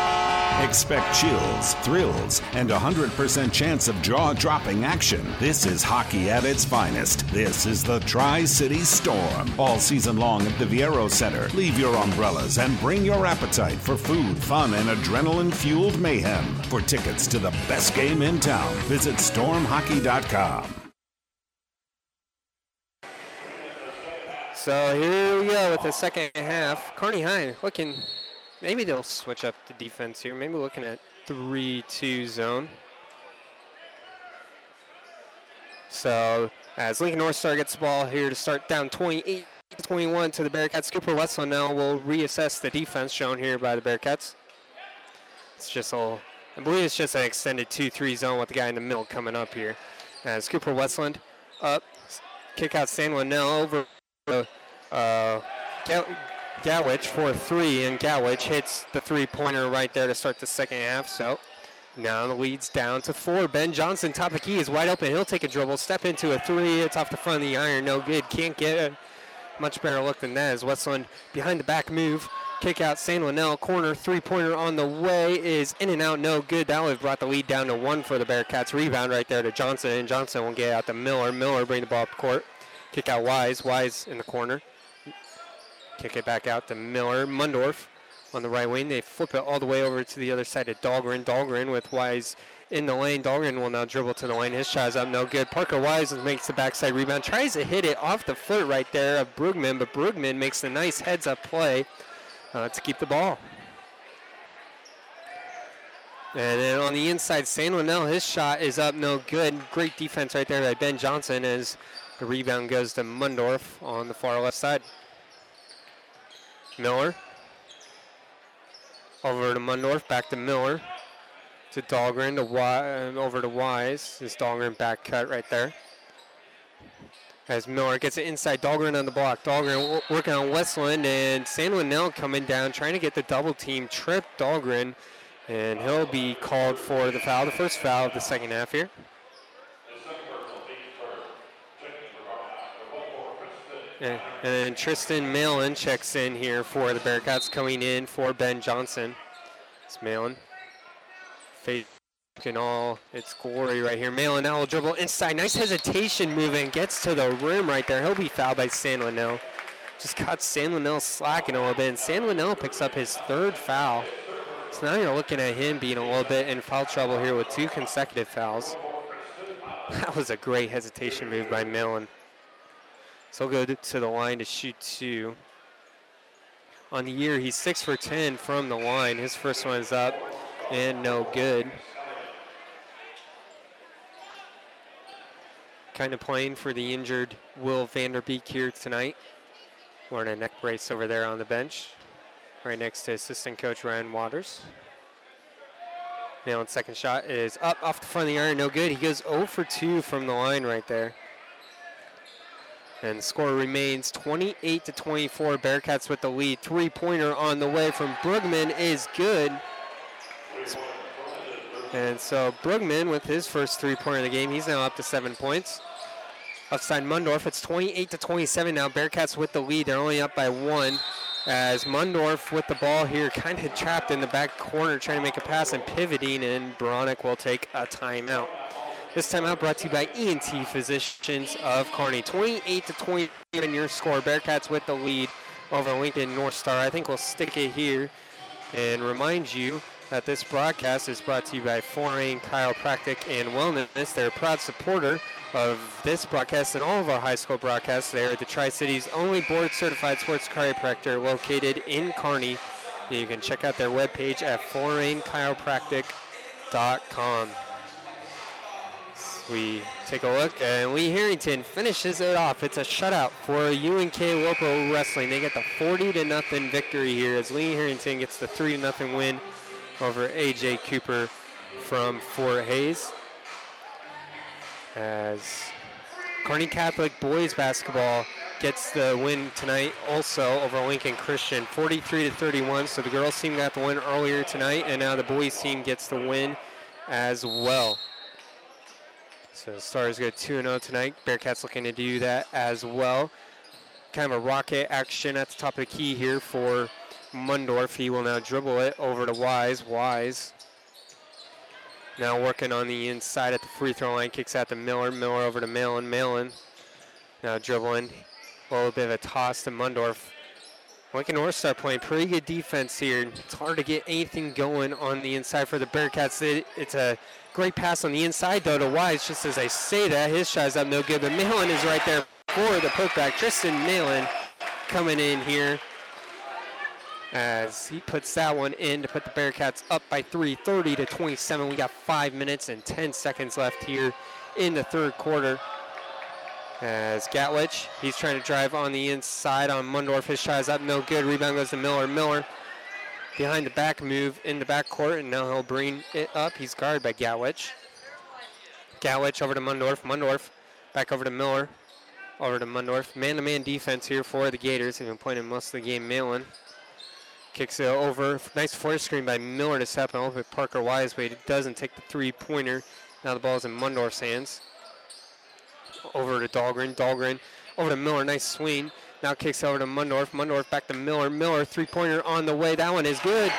Expect chills, thrills, and one hundred percent chance of jaw-dropping action. This is hockey at its finest. This is the Tri-City Storm. All season long at the Viero Center. Leave your umbrellas and bring your appetite for food, fun, and adrenaline-fueled mayhem. For tickets to the best game in town, visit storm hockey dot com. So here we go with the second half. Kearney High looking, maybe they'll switch up the defense here. Maybe looking at three two zone. So as Lincoln North Star gets the ball here to start down twenty-eight to twenty-one to the Bearcats. Cooper Westland now will reassess the defense shown here by the Bearcats. It's just a I believe it's just an extended two three zone with the guy in the middle coming up here. As Cooper Westland up, kick out San Juanel over uh, Gatwich for three, and Gatwich hits the three-pointer right there to start the second half. So now the lead's down to four. Ben Johnson, top of key, is wide open. He'll take a dribble, step into a three. It's off the front of the iron, no good. Can't get a much better look than that as Westland behind the back move. Kick out San Juanel, corner three-pointer on the way is in and out, no good. That would have brought the lead down to one for the Bearcats. Rebound right there to Johnson, and Johnson will get out to Miller. Miller bring the ball up court. Kick out Wise. Wise in the corner. Kick it back out to Miller. Mundorf on the right wing. They flip it all the way over to the other side to Dahlgren. Dahlgren with Wise in the lane. Dahlgren will now dribble to the lane. His shot is up, no good. Parker Wise makes the backside rebound. Tries to hit it off the foot right there of Brugman, but Brugman makes a nice heads-up play uh, to keep the ball. And then on the inside, San Linnell, his shot is up, no good. Great defense right there by Ben Johnson as the rebound goes to Mundorf on the far left side. Miller. Over to Mundorf, back to Miller. To Dahlgren, to Wise, over to Wise. This Dahlgren back cut right there. As Miller gets it inside, Dahlgren on the block. Dahlgren working on Westland, and San Linnell coming down, trying to get the double team, trip Dahlgren. And he'll be called for the foul, the first foul of the second half here. And then Tristan Malin checks in here for the Bearcats, coming in for Ben Johnson. It's Malin. Fade in all its glory right here. Malin now will dribble inside. Nice hesitation move and gets to the rim right there. He'll be fouled by San Linnell. Just caught San Linnell slacking a little bit, and San Linnell picks up his third foul. So now you're looking at him being a little bit in foul trouble here with two consecutive fouls. That was a great hesitation move by Millen. So he'll go to the line to shoot two. On the year, he's six for ten from the line. His first one is up and no good. Kind of playing for the injured Will Vanderbeek here tonight. Wearing a neck brace over there on the bench. Right next to assistant coach Ryan Waters. Now, second shot is up off the front of the iron, no good. He goes zero for two from the line right there. And the score remains twenty-eight to twenty-four. Bearcats with the lead. Three-pointer on the way from Brugman is good. And so Brugman with his first three-pointer of the game, he's now up to seven points. Outside Mundorf, it's twenty-eight to twenty-seven now. Bearcats with the lead. They're only up by one. As Mundorf with the ball here, kind of trapped in the back corner, trying to make a pass and pivoting, and Bronick will take a timeout. This timeout brought to you by E and T Physicians of Kearney. twenty-eight to twenty in your score. Bearcats with the lead over Lincoln North Star. I think we'll stick it here and remind you that this broadcast is brought to you by Foreign Chiropractic and Wellness. They're a proud supporter of this broadcast and all of our high school broadcasts. They are the Tri-Cities only board-certified sports chiropractor located in Kearney. You can check out their webpage at foreign chiropractic dot com. We take a look, and Lee Harrington finishes it off. It's a shutout for U N K Lopo Wrestling. They get the forty to nothing victory here as Lee Harrington gets the three to nothing win over A J Cooper from Fort Hays. As Kearney Catholic boys basketball gets the win tonight also over Lincoln Christian, forty-three to thirty-one. So the girls team got the win earlier tonight, and now the boys team gets the win as well. So the Stars go two and oh tonight. Bearcats looking to do that as well. Kind of a rocket action at the top of the key here for Mundorf. He will now dribble it over to Wise. Wise now working on the inside at the free throw line. Kicks out to Miller. Miller over to Malin. Malin now dribbling. A little bit of a toss to Mundorf. Lincoln North Star playing pretty good defense here. It's hard to get anything going on the inside for the Bearcats. It, it's a great pass on the inside, though, to Wise. Just as I say that, his shot is up no good. But Malin is right there for the putback. Tristan Malin coming in here as he puts that one in to put the Bearcats up by three, thirty to twenty-seven. We got five minutes and ten seconds left here in the third quarter. As Gatlich, he's trying to drive on the inside on Mundorf. His shot is up, no good. Rebound goes to Miller. Miller behind the back move in the backcourt, and now he'll bring it up. He's guarded by Gatlich. Gatlich over to Mundorf. Mundorf back over to Miller. Over to Mundorf. Man-to-man defense here for the Gators. They've been playing in most of the game. Malin kicks it over. Nice forward screen by Miller to set up an open Parker Wise, but he doesn't take the three-pointer. Now the ball's in Mundorf's hands. Over to Dahlgren. Dahlgren over to Miller. Nice swing. Now kicks over to Mundorf. Mundorf back to Miller. Miller, three-pointer on the way. That one is good.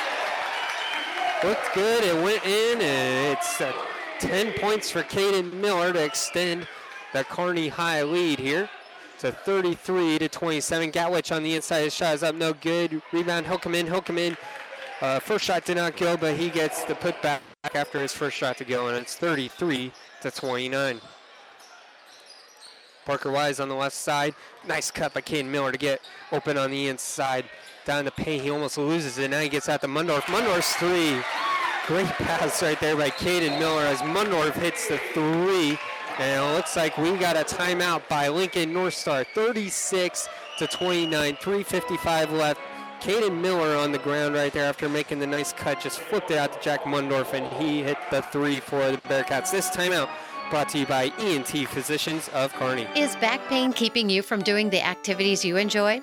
Looked good. It went in, and it's uh, ten points for Caden Miller to extend the Kearney High lead here So thirty-three to twenty-seven. Gatlich on the inside. His shot is up. No good. Rebound. He'll come in. He'll come in. Uh, first shot did not go, but he gets the putback after his first shot to go, and it's thirty-three to twenty-nine. Parker Wise on the left side. Nice cut by Caden Miller to get open on the inside. Down the paint, he almost loses it. Now he gets out to Mundorf. Mundorf's three. Great pass right there by Caden Miller as Mundorf hits the three. And it looks like we got a timeout by Lincoln North Star. thirty-six to twenty-nine, three fifty-five left. Caden Miller on the ground right there after making the nice cut, just flipped it out to Jack Mundorf, and he hit the three for the Bearcats. This timeout brought to you by E and T Physicians of Kearney. Is back pain keeping you from doing the activities you enjoy?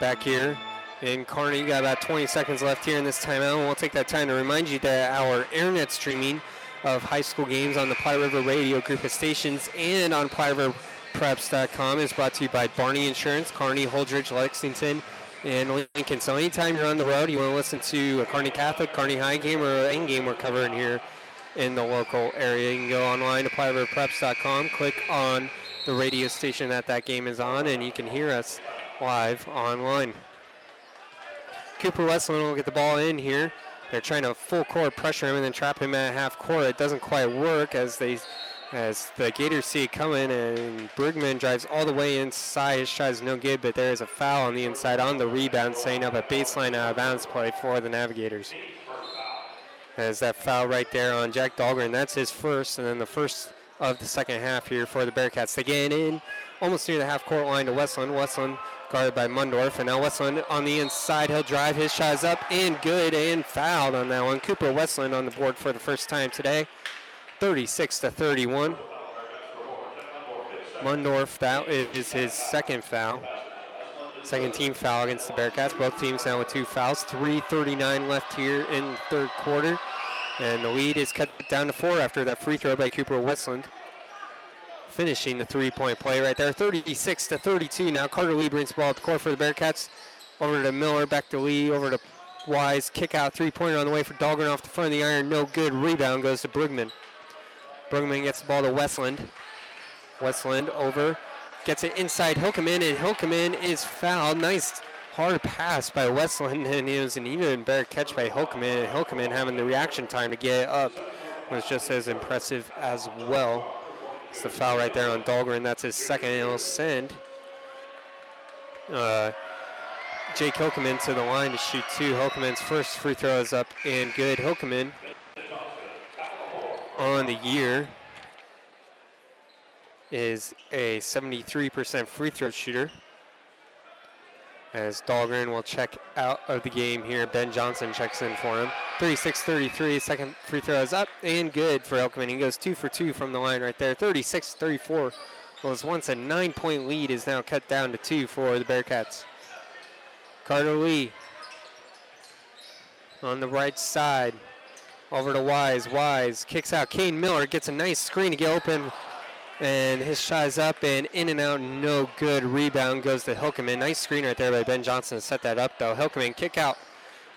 Back here in Kearney, got about twenty seconds left here in this timeout. We'll take that time to remind you that our internet streaming of high school games on the Ply River Radio group of stations and on Ply River Preps dot com is brought to you by Barney Insurance, Kearney, Holdridge, Lexington, and Lincoln. So anytime you're on the road, you want to listen to a Kearney Catholic, Kearney High game, or any game we're covering here in the local area. You can go online to Ply River Preps dot com, click on the radio station that that game is on, and you can hear us live online. Cooper Westland will get the ball in here. They're trying to full court pressure him and then trap him at half court. It doesn't quite work as they, as the Gators see it coming, and Brugman drives all the way inside. His shot is no good, but there is a foul on the inside on the rebound, setting up a baseline out of bounds play for the Navigators. As that foul right there on Jack Dahlgren, that's his first, and then the first of the second half here for the Bearcats. They get in almost near the half court line to Westland. Westland guarded by Mundorf, and now Westland on the inside. He'll drive. His shot is up and good, and fouled on that one. Cooper Westland on the board for the first time today. thirty-six to thirty-one. Mundorf, that is his second foul. Second team foul against the Bearcats. Both teams now with two fouls. three thirty-nine left here in the third quarter. And the lead is cut down to four after that free throw by Cooper Westland. Finishing the three-point play right there. thirty-six to thirty-two now. Carter Lee brings the ball at the court for the Bearcats. Over to Miller, back to Lee, over to Wise. Kick out, three-pointer on the way for Dahlgren off the front of the iron. No good. Rebound goes to Brugman. Brugman gets the ball to Westland. Westland over. Gets it inside. He'll come in, and he'll come in is fouled. Nice hard pass by Westland, and it was an even better catch by Hilkeman, and Hilkeman having the reaction time to get it up was just as impressive as well. It's the foul right there on Dahlgren. That's his second, and it'll send uh, Jake Hilkeman to the line to shoot two. Hilkeman's first free throw is up and good. Hilkeman on the year is a seventy-three percent free throw shooter. As Dahlgren will check out of the game here. Ben Johnson checks in for him. thirty-six thirty-three, second free throw is up and good for Elkman. He goes two for two from the line right there. thirty-six thirty-four. Well, as once a nine-point lead is now cut down to two for the Bearcats. Carter Lee on the right side. Over to Wise. Wise kicks out. Kane Miller gets a nice screen to get open. And his shot is up and in and out, no good. Rebound goes to Hilkeman. Nice screen right there by Ben Johnson to set that up, though. Hilkeman kick out.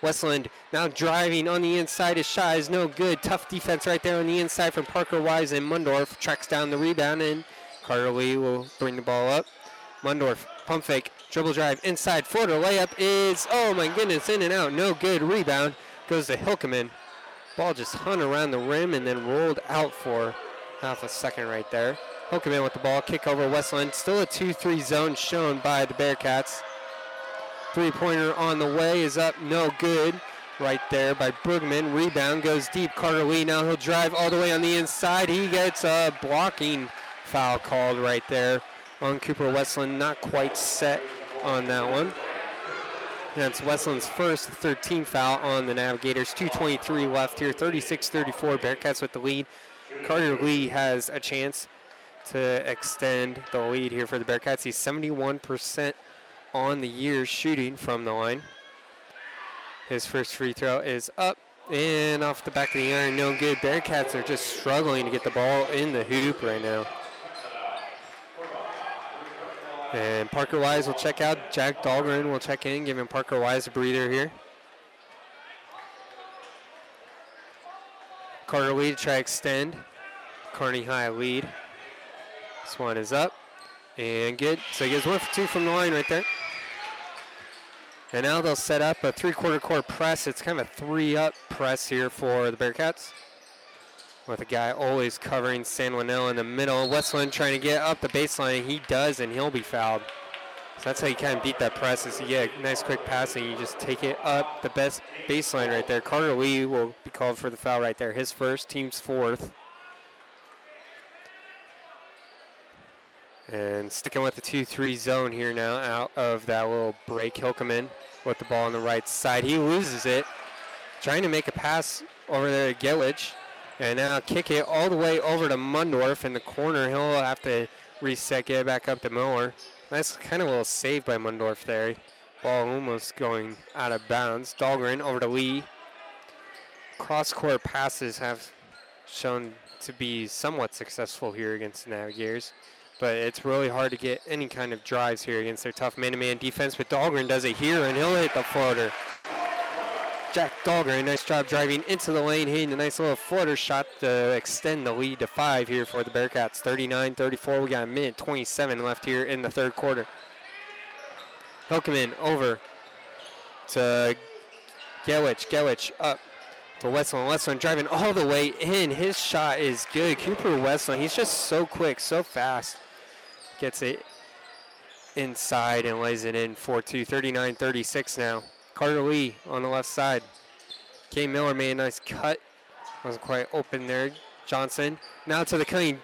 Westland now driving on the inside. His shot is no good. Tough defense right there on the inside from Parker Wise, and Mundorf tracks down the rebound, and Carter Lee will bring the ball up. Mundorf, pump fake, dribble drive, inside floater, layup is, oh my goodness, in and out, no good. Rebound goes to Hilkeman. Ball just hung around the rim and then rolled out for half a second right there. Hilkeman with the ball, kick over Westland. Still a two three zone shown by the Bearcats. Three-pointer on the way is up, no good. Right there by Brugman. Rebound goes deep. Carter Lee now he'll drive all the way on the inside. He gets a blocking foul called right there on Cooper Westland. Not quite set on that one. That's Westland's first thirteenth foul on the Navigators. two twenty-three left here, thirty-six thirty-four. Bearcats with the lead. Carter Lee has a chance to extend the lead here for the Bearcats. He's seventy-one percent on the year shooting from the line. His first free throw is up and off the back of the iron, no good. Bearcats are just struggling to get the ball in the hoop right now. And Parker Wise will check out. Jack Dahlgren will check in, giving Parker Wise a breather here. Carter Lee to try extend. Kearney High lead. This one is up and good. So he gets one for two from the line right there. And now they'll set up a three-quarter court press. It's kind of a three-up press here for the Bearcats, with a guy always covering San Juanel in the middle. Westland trying to get up the baseline. He does, and he'll be fouled. So that's how you kind of beat that press, is you get a nice quick pass, and you just take it up the best baseline right there. Carter Lee will be called for the foul right there. His first, team's fourth. And sticking with the two three zone here now, out of that little break. He'll come in with the ball on the right side. He loses it, trying to make a pass over there to Gillich. And now kick it all the way over to Mundorf in the corner. He'll have to reset, get it back up to Miller. Nice kind of little save by Mundorf there. Ball almost going out of bounds. Dahlgren over to Lee. Cross-court passes have shown to be somewhat successful here against the Navigators, but it's really hard to get any kind of drives here against their tough man-to-man defense. But Dahlgren does it here, and he'll hit the floater. Jack Dahlgren, nice job driving into the lane, hitting a nice little floater shot to extend the lead to five here for the Bearcats. thirty-nine thirty-four, we got a minute twenty-seven left here in the third quarter. He'll come in over to Gillich, Gillich up to Westland. Westland driving all the way in. His shot is good. Cooper Westland, he's just so quick, so fast. Gets it inside and lays it in four two. thirty-nine thirty-six now. Carter Lee on the left side. Kay Miller made a nice cut. Wasn't quite open there. Johnson now to the cutting.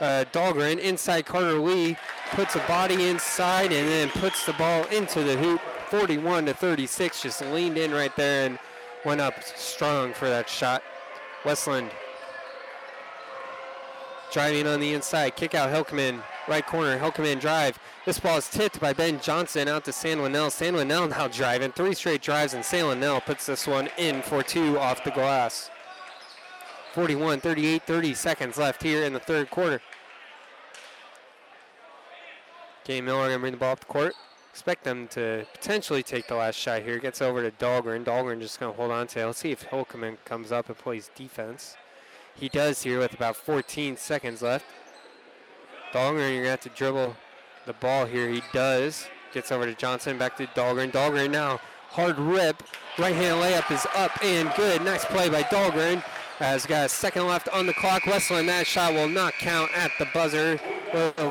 Uh, Dahlgren inside. Carter Lee puts a body inside and then puts the ball into the hoop. forty-one to thirty-six. Just leaned in right there and went up strong for that shot. Westland driving on the inside. Kick out Helkman. Right corner, Helkman drive. This ball is tipped by Ben Johnson out to San Juanel. San Juanel now driving. Three straight drives, and San Juanel puts this one in for two off the glass. forty-one thirty-eight, thirty seconds left here in the third quarter. Kay Miller going to bring the ball up the court. Expect them to potentially take the last shot here. Gets over to Dahlgren. Dahlgren just going to hold on to it. Let's see if Helkman comes up and plays defense. He does here with about fourteen seconds left. Dahlgren, you're going to have to dribble the ball here. He does. Gets over to Johnson, back to Dahlgren. Dahlgren now, hard rip. Right-hand layup is up and good. Nice play by Dahlgren. Has got a second left on the clock. Westland, that shot will not count at the buzzer.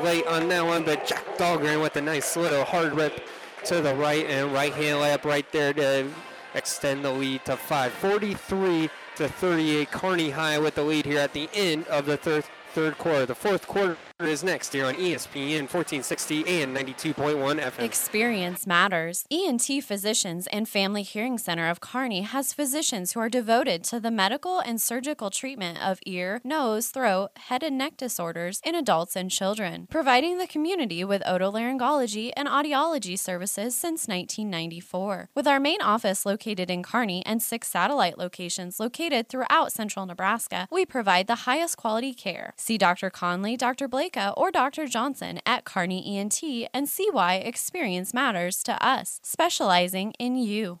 Late on that one, but Jack Dahlgren with a nice little hard rip to the right, and right-hand layup right there to extend the lead to five. forty-three to thirty-eight. Kearney High with the lead here at the end of the third. Third quarter. The fourth quarter is next here on E S P N fourteen sixty and ninety-two point one F M. Experience matters. E N T Physicians and Family Hearing Center of Kearney has physicians who are devoted to the medical and surgical treatment of ear, nose, throat, head and neck disorders in adults and children, providing the community with otolaryngology and audiology services since nineteen ninety-four. With our main office located in Kearney and six satellite locations located throughout central Nebraska, we provide the highest quality care. See Doctor Conley, Doctor Blaka, or Doctor Johnson at Kearney E N T and see why experience matters to us, specializing in you.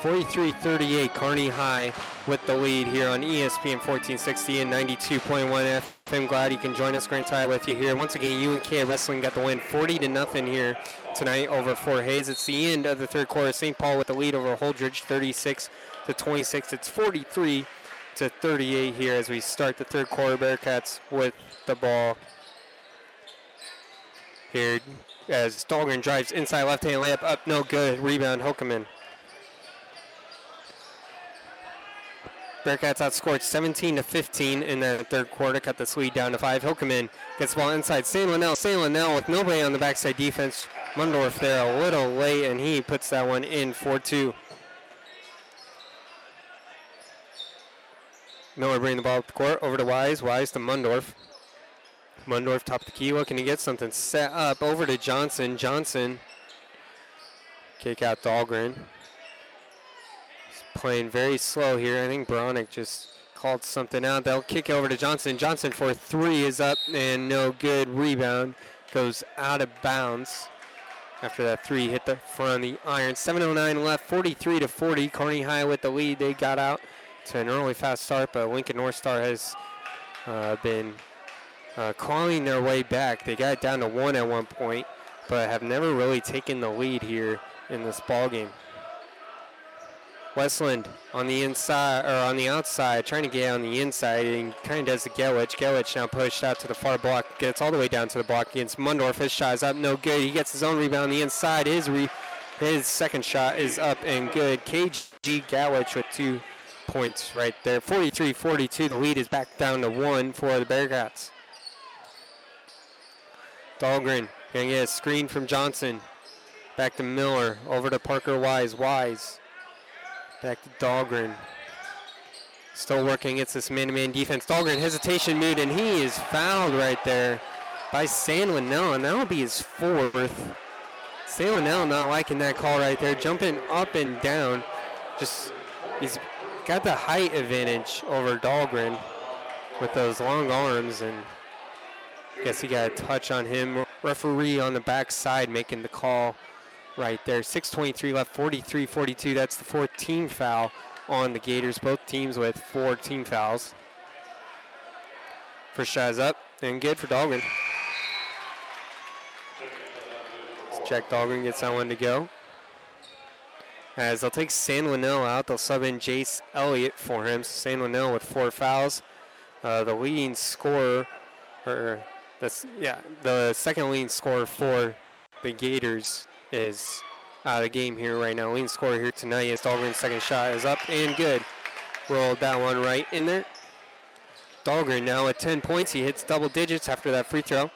forty-three thirty-eight, Kearney High with the lead here on E S P N fourteen sixty and ninety-two point one F M. Glad you can join us. Grant Tye with you here. Once again, U N K Wrestling got the win forty to nothing here tonight over Fort Hays. It's the end of the third quarter. Saint Paul with the lead over Holdridge, thirty-six to twenty-six. It's 43 to thirty-eight here as we start the third quarter. Bearcats with the ball here as Dahlgren drives inside, left-hand layup up, no good. Rebound, Hokeman. Bearcats outscored seventeen to fifteen in the third quarter, cut this lead down to five. Hokeman gets the ball inside. Sam Linnell, Sam Linnell with nobody on the backside defense. Mundorf there a little late, and he puts that one in four two. Miller bringing the ball up the court, over to Wise, Wise to Mundorf. Mundorf top of the key, looking to get something set up, over to Johnson, Johnson. Kick out Dahlgren. Playing very slow here. I think Bronick just called something out. They'll kick over to Johnson. Johnson for three is up and no good. Rebound goes out of bounds after that three hit the front of the iron. seven oh nine left, forty-three to forty. Kearney High with the lead. They got out to an early fast start, but Lincoln North Star has uh, been uh, clawing their way back. They got it down to one at one point, but have never really taken the lead here in this ballgame. Westland on the inside, or on the outside, trying to get on the inside, and kind of does the Gellich. Gellich now pushed out to the far block, gets all the way down to the block against Mundorf. His shot is up, no good. He gets his own rebound on the inside. His, re his second shot is up and good. K G Gellich with two points right there. forty-three forty-two, the lead is back down to one for the Bearcats. Dahlgren going to get a screen from Johnson. Back to Miller, over to Parker Wise. Wise. Back to Dahlgren. Still working against this man-to-man defense. Dahlgren, hesitation mood, and he is fouled right there by San Linnell, and that'll be his fourth. San Linnell not liking that call right there, jumping up and down. Just, he's got the height advantage over Dahlgren with those long arms, and I guess he got a touch on him. Referee on the backside making the call right there. six twenty-three left, forty-three forty-two. That's the fourth team foul on the Gators. Both teams with four team fouls. First shot is up and good for Dahlgren. Jack Dahlgren gets that one to go. As they'll take San Linnell out, they'll sub in Jace Elliott for him. San Linnell with four fouls. Uh, the leading scorer, or that's, yeah, the second leading scorer for the Gators is out of the game here right now. Lean scorer here tonight is Dahlgren's second shot is up and good. Rolled that one right in there. Dahlgren now at ten points. He hits double digits after that free throw.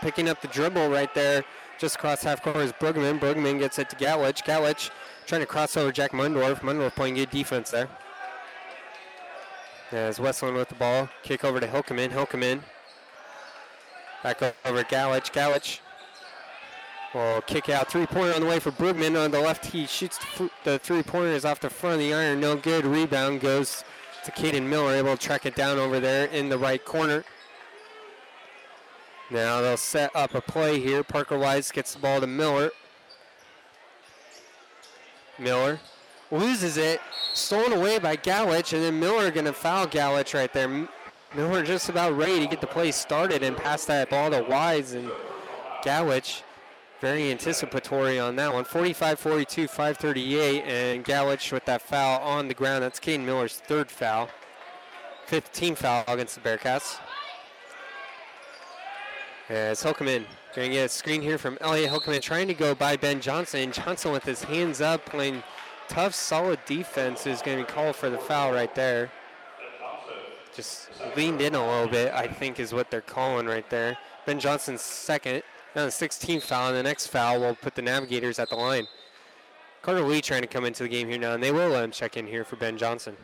Picking up the dribble right there just across half court is Bruggeman. Bruggeman gets it to Gatlich. Gatlich trying to cross over Jack Mundorf. Mundorf playing good defense there. As Westland with the ball. Kick over to Hilkeman. Hilkeman. Back over Gatlich. Gatlich. Well, kick out, three-pointer on the way for Bruggeman. On the left, he shoots the three-pointer is off the front of the iron. No good. Rebound goes to Caden Miller, able to track it down over there in the right corner. Now they'll set up a play here. Parker Wise gets the ball to Miller. Miller loses it. Stolen away by Gatlich, and then Miller going to foul Gatlich right there. Miller just about ready to get the play started and pass that ball to Wise, and Gatlich very anticipatory on that one. forty-five forty-two, five thirty-eight, and Gatlich with that foul on the ground. That's Caden Miller's third foul. Fifth team foul against the Bearcats. As Hokeman going to get a screen here from Elliott. Hokeman trying to go by Ben Johnson. Johnson with his hands up, playing tough, solid defense, is going to be called for the foul right there. Just leaned in a little bit, I think, is what they're calling right there. Ben Johnson's second. Now the sixteenth foul, and the next foul will put the Navigators at the line. Carter Lee trying to come into the game here now, and they will let him check in here for Ben Johnson.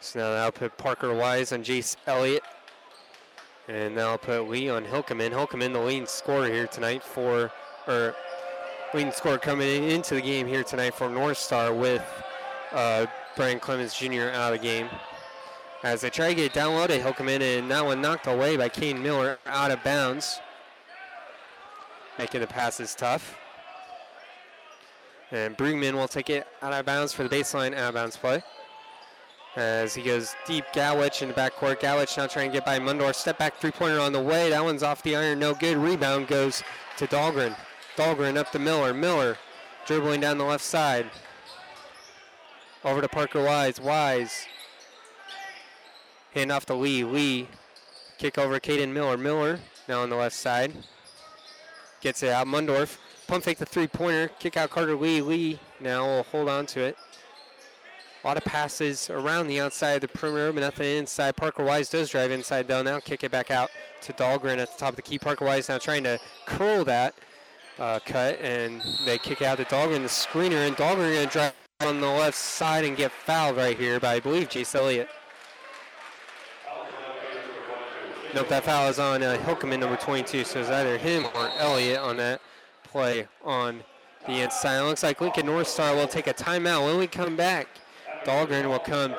So now that'll put Parker Wise on Jace Elliott, and that'll put Lee on Hilkeman. Hilkeman, the leading scorer here tonight for, or leading scorer coming into the game here tonight for North Star with uh, Brian Clemens Junior out of the game. As they try to get it downloaded, Hilkeman, and that one knocked away by Caden Miller, out of bounds. Making the passes tough. And Bruggeman will take it out of bounds for the baseline out of bounds play. As he goes deep, Gatlich in the backcourt. Gatlich now trying to get by Mundorf. Step back three-pointer on the way. That one's off the iron, no good. Rebound goes to Dahlgren. Dahlgren up to Miller. Miller dribbling down the left side. Over to Parker Wise. Wise hitting off to Lee. Lee kick over Caden Miller. Miller now on the left side. Gets it out. Mundorf. Pump fake the three-pointer. Kick out Carter Lee. Lee now will hold on to it. A lot of passes around the outside of the perimeter, but nothing inside. Parker Wise does drive inside, though. Now kick it back out to Dahlgren at the top of the key. Parker Wise now trying to curl that uh, cut, and they kick out to Dahlgren, the screener, and Dahlgren going to drive on the left side and get fouled right here by, I believe, Jace Elliott. Nope, that foul is on uh, Hilkeman, number twenty-two, so it's either him or Elliott on that play on the inside. It looks like Lincoln North Star will take a timeout. When we come back, Dahlgren will come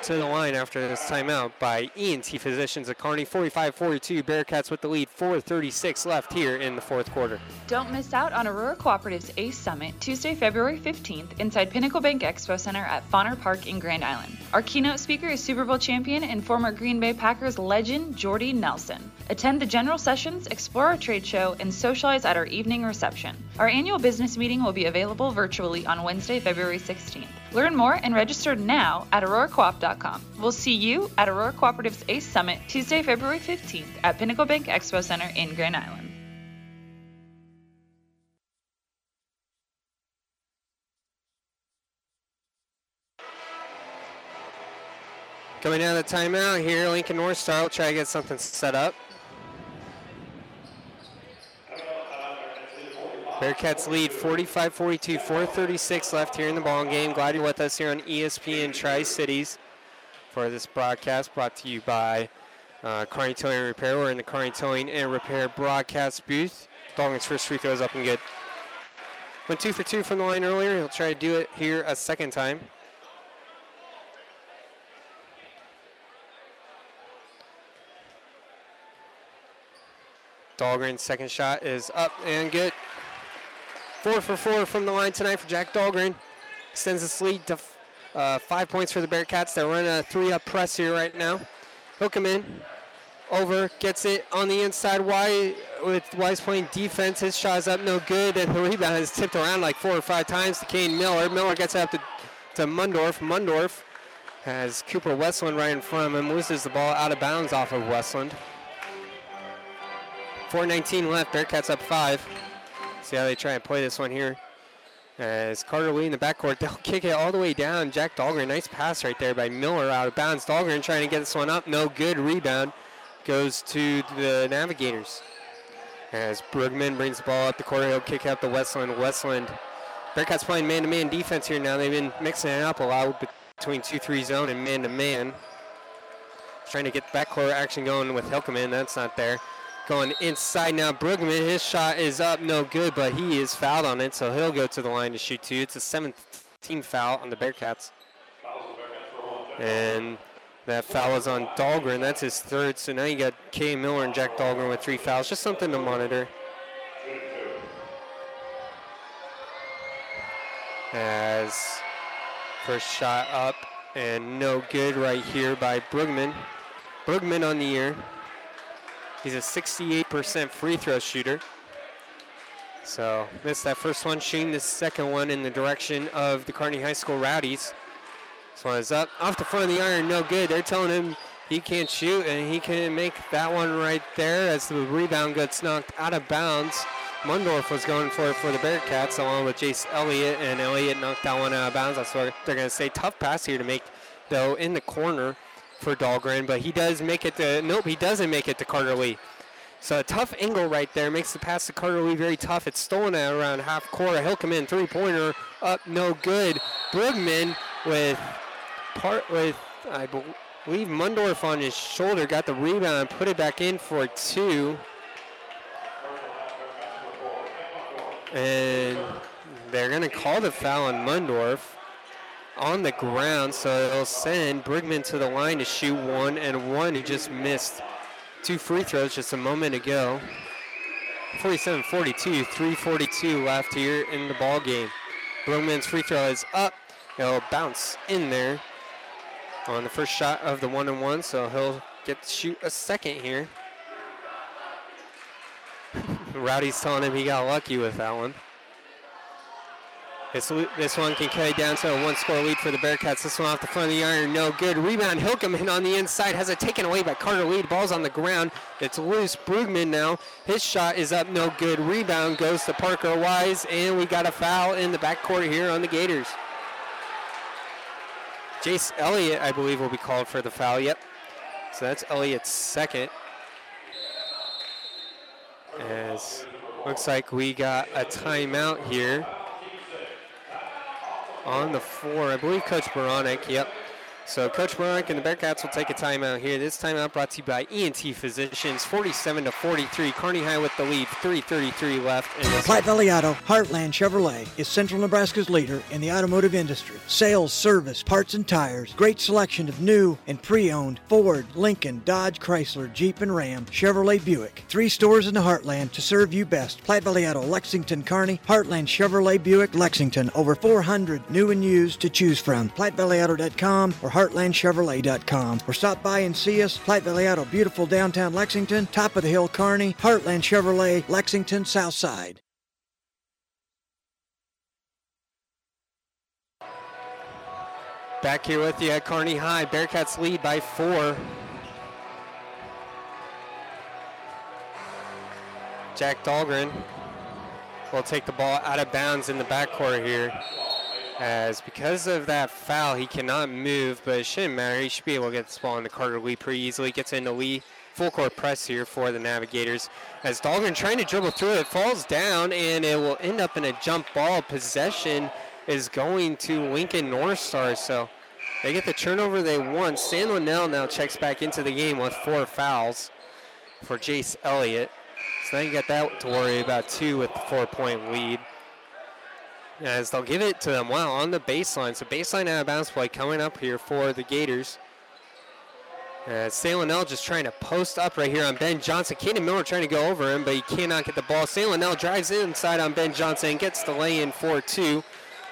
to the line after this timeout by E and T Physicians of Kearney. forty-five forty-two, Bearcats with the lead, four thirty-six left here in the fourth quarter. Don't miss out on Aurora Cooperative's ACE Summit, Tuesday, February fifteenth, inside Pinnacle Bank Expo Center at Fauner Park in Grand Island. Our keynote speaker is Super Bowl champion and former Green Bay Packers legend Jordy Nelson. Attend the general sessions, explore our trade show, and socialize at our evening reception. Our annual business meeting will be available virtually on Wednesday, February sixteenth. Learn more and register now at aurora coop dot com. We'll see you at Aurora Cooperative's ACE Summit Tuesday, February fifteenth at Pinnacle Bank Expo Center in Grand Island. Coming out of the timeout here, Lincoln North Star will try to get something set up. Bearcats lead forty-five forty-two, four thirty-six left here in the ball game. Glad you're with us here on E S P N Tri-Cities for this broadcast brought to you by uh, Kearney Towing and Repair. We're in the Kearney Towing and Repair broadcast booth. Dahlgren's first free throw is up and good. Went two for two from the line earlier. He'll try to do it here a second time. Dahlgren's second shot is up and good. Four for four from the line tonight for Jack Dahlgren. Extends this lead to uh, five points for the Bearcats. They're running a three-up press here right now. Hook him in. Over. Gets it on the inside. Wise, with Wise playing defense. His shot is up. No good. And the rebound is tipped around like four or five times to Kane Miller. Miller gets it up to, to Mundorf. Mundorf has Cooper Westland right in front of him. Loses the ball out of bounds off of Westland. four nineteen left. Bearcats up five. See how they try and play this one here. As Carter Lee in the backcourt, they'll kick it all the way down. Jack Dahlgren, nice pass right there by Miller out of bounds. Dahlgren trying to get this one up. No good. Rebound goes to the Navigators. As Brugman brings the ball up the court, he'll kick out the Westland. Westland. Bearcats playing man-to-man defense here now. They've been mixing it up a lot between two three zone and man-to-man. Trying to get backcourt action going with Hilkeman. That's not there. Going inside now, Brugman, his shot is up, no good, but he is fouled on it, so he'll go to the line to shoot two. It's a seventh team foul on the Bearcats. And that foul is on Dahlgren, that's his third, so now you got Kay Miller and Jack Dahlgren with three fouls, just something to monitor. As first shot up and no good right here by Brugman. Brugman on the year. He's a sixty-eight percent free throw shooter. So missed that first one, shooting the second one in the direction of the Kearney High School Rowdies. This one is up, off the front of the iron, no good. They're telling him he can't shoot, and he can make that one right there as the rebound gets knocked out of bounds. Mundorf was going for it for the Bearcats along with Jace Elliott, and Elliott knocked that one out of bounds. That's what they're going to say. Tough pass here to make, though, in the corner for Dahlgren, but he does make it to, nope, he doesn't make it to Carter Lee. So a tough angle right there, makes the pass to Carter Lee very tough. It's stolen at around half court. He'll come in, three-pointer, up, no good. Brugman with, part with I believe Mundorf on his shoulder, got the rebound and put it back in for two. And they're gonna call the foul on Mundorf on the ground, so it'll send Brugman to the line to shoot one and one. He just missed two free throws just a moment ago. forty-seven forty-two, three forty-two left here in the ball game. Brugman's free throw is up. He'll bounce in there on the first shot of the one and one, so he'll get to shoot a second here. Rowdy's telling him he got lucky with that one. This, this one can carry down to a one-score lead for the Bearcats. This one off the front of the iron, no good. Rebound, Hilkeman on the inside, has it taken away by Carter Lead. Ball's on the ground. It's loose. Brugman now. His shot is up, no good. Rebound goes to Parker Wise, and we got a foul in the backcourt here on the Gators. Jace Elliott, I believe, will be called for the foul. Yep. So that's Elliott's second. As looks like we got a timeout here on the floor. I believe Coach Baronic, yep. So Coach Baronic and the Bearcats will take a timeout here. This timeout brought to you by E and T Physicians, forty-seven to forty-three. Kearney High with the lead, three thirty-three left. In this Platte Valley Auto, Heartland Chevrolet is Central Nebraska's leader in the automotive industry. Sales, service, parts, and tires. Great selection of new and pre-owned Ford, Lincoln, Dodge, Chrysler, Jeep, and Ram, Chevrolet Buick. Three stores in the Heartland to serve you best. Platte Valley Auto, Lexington, Kearney, Heartland Chevrolet Buick, Lexington. Over four hundred new and used to choose from. platte valley auto dot com or heartland chevrolet dot com, or stop by and see us. Platte Valley Auto, beautiful downtown Lexington, top of the hill Kearney, Heartland Chevrolet, Lexington, South Side. Back here with you at Kearney High. Bearcats lead by four. Jack Dahlgren will take the ball out of bounds in the backcourt here. As because of that foul, he cannot move, but it shouldn't matter. He should be able to get this ball into Carter Lee pretty easily. Gets into Lee. Full court press here for the Navigators. As Dahlgren trying to dribble through it, falls down, and it will end up in a jump ball. Possession is going to Lincoln North Star, so they get the turnover they want. San Linnell now checks back into the game with four fouls for Jace Elliott. So now you got that to worry about, two with the four-point lead. As they'll give it to them, wow, on the baseline. So baseline out of bounds play coming up here for the Gators. As San Linnell just trying to post up right here on Ben Johnson. Kaden Miller trying to go over him, but he cannot get the ball. San Linnell drives inside on Ben Johnson and gets the lay-in four two.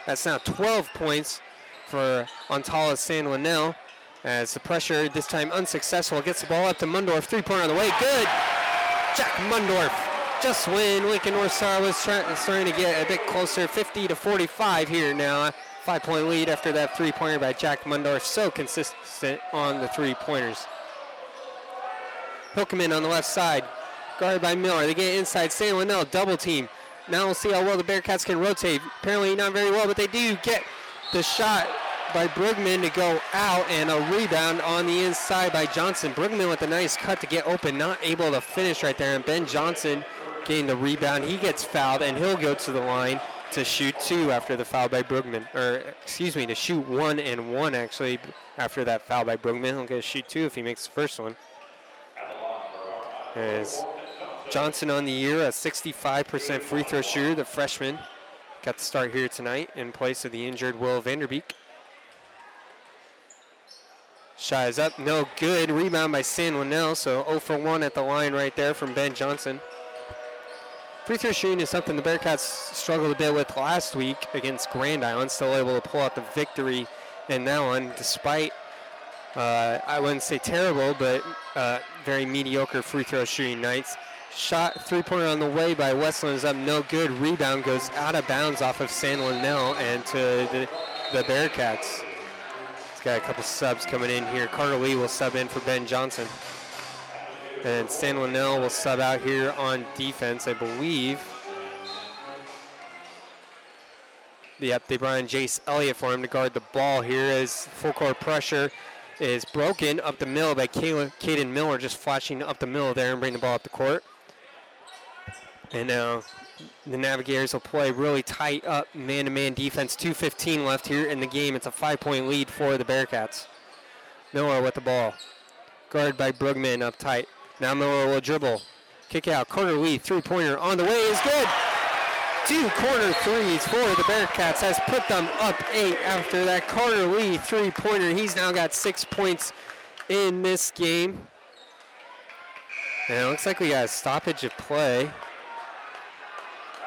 That's now twelve points for Ontala San Linnell. As the pressure, this time unsuccessful, gets the ball up to Mundorf. Three-pointer on the way, good! Jack Mundorf. Just win. Lincoln North Star was try- starting to get a bit closer, fifty to forty-five here now. Five-point lead after that three-pointer by Jack Mundorf. So consistent on the three-pointers. Hilkeman on the left side, guarded by Miller. They get inside. San Linnell double team. Now we'll see how well the Bearcats can rotate. Apparently not very well, but they do get the shot by Brugman to go out, and a rebound on the inside by Johnson. Brugman with a nice cut to get open, not able to finish right there, and Ben Johnson gained the rebound. He gets fouled, and he'll go to the line to shoot two after the foul by Brugman. Or, excuse me, to shoot one and one, actually, after that foul by Brugman. He'll get to shoot two if he makes the first one. As Johnson on the year, a sixty-five percent free throw shooter, the freshman. Got the start here tonight in place of the injured Will Vanderbeek. Shot is up, no good. Rebound by San Linnell, so zero for one at the line right there from Ben Johnson. Free throw shooting is something the Bearcats struggled a bit with last week against Grand Island. Still able to pull out the victory in that one, despite, uh, I wouldn't say terrible, but uh, very mediocre free throw shooting nights. Shot three-pointer on the way by Westland is up, no good. Rebound goes out of bounds off of San Linnell and to the, the Bearcats. It's got a couple subs coming in here. Carter Lee will sub in for Ben Johnson. And San Linnell will sub out here on defense, I believe. Yep, they brought in Jace Elliott for him to guard the ball here as full court pressure is broken up the middle by Kaden Miller, just flashing up the middle there and bringing the ball up the court. And now the Navigators will play really tight up man-to-man defense. two fifteen left here in the game. It's a five-point lead for the Bearcats. Miller with the ball. Guarded by Brugman up tight. Now Miller will dribble. Kick out. Carter Lee, three-pointer on the way is good. Two corner threes for the Bearcats has put them up eight after that. Carter Lee, three-pointer. He's now got six points in this game. And it looks like we got a stoppage of play.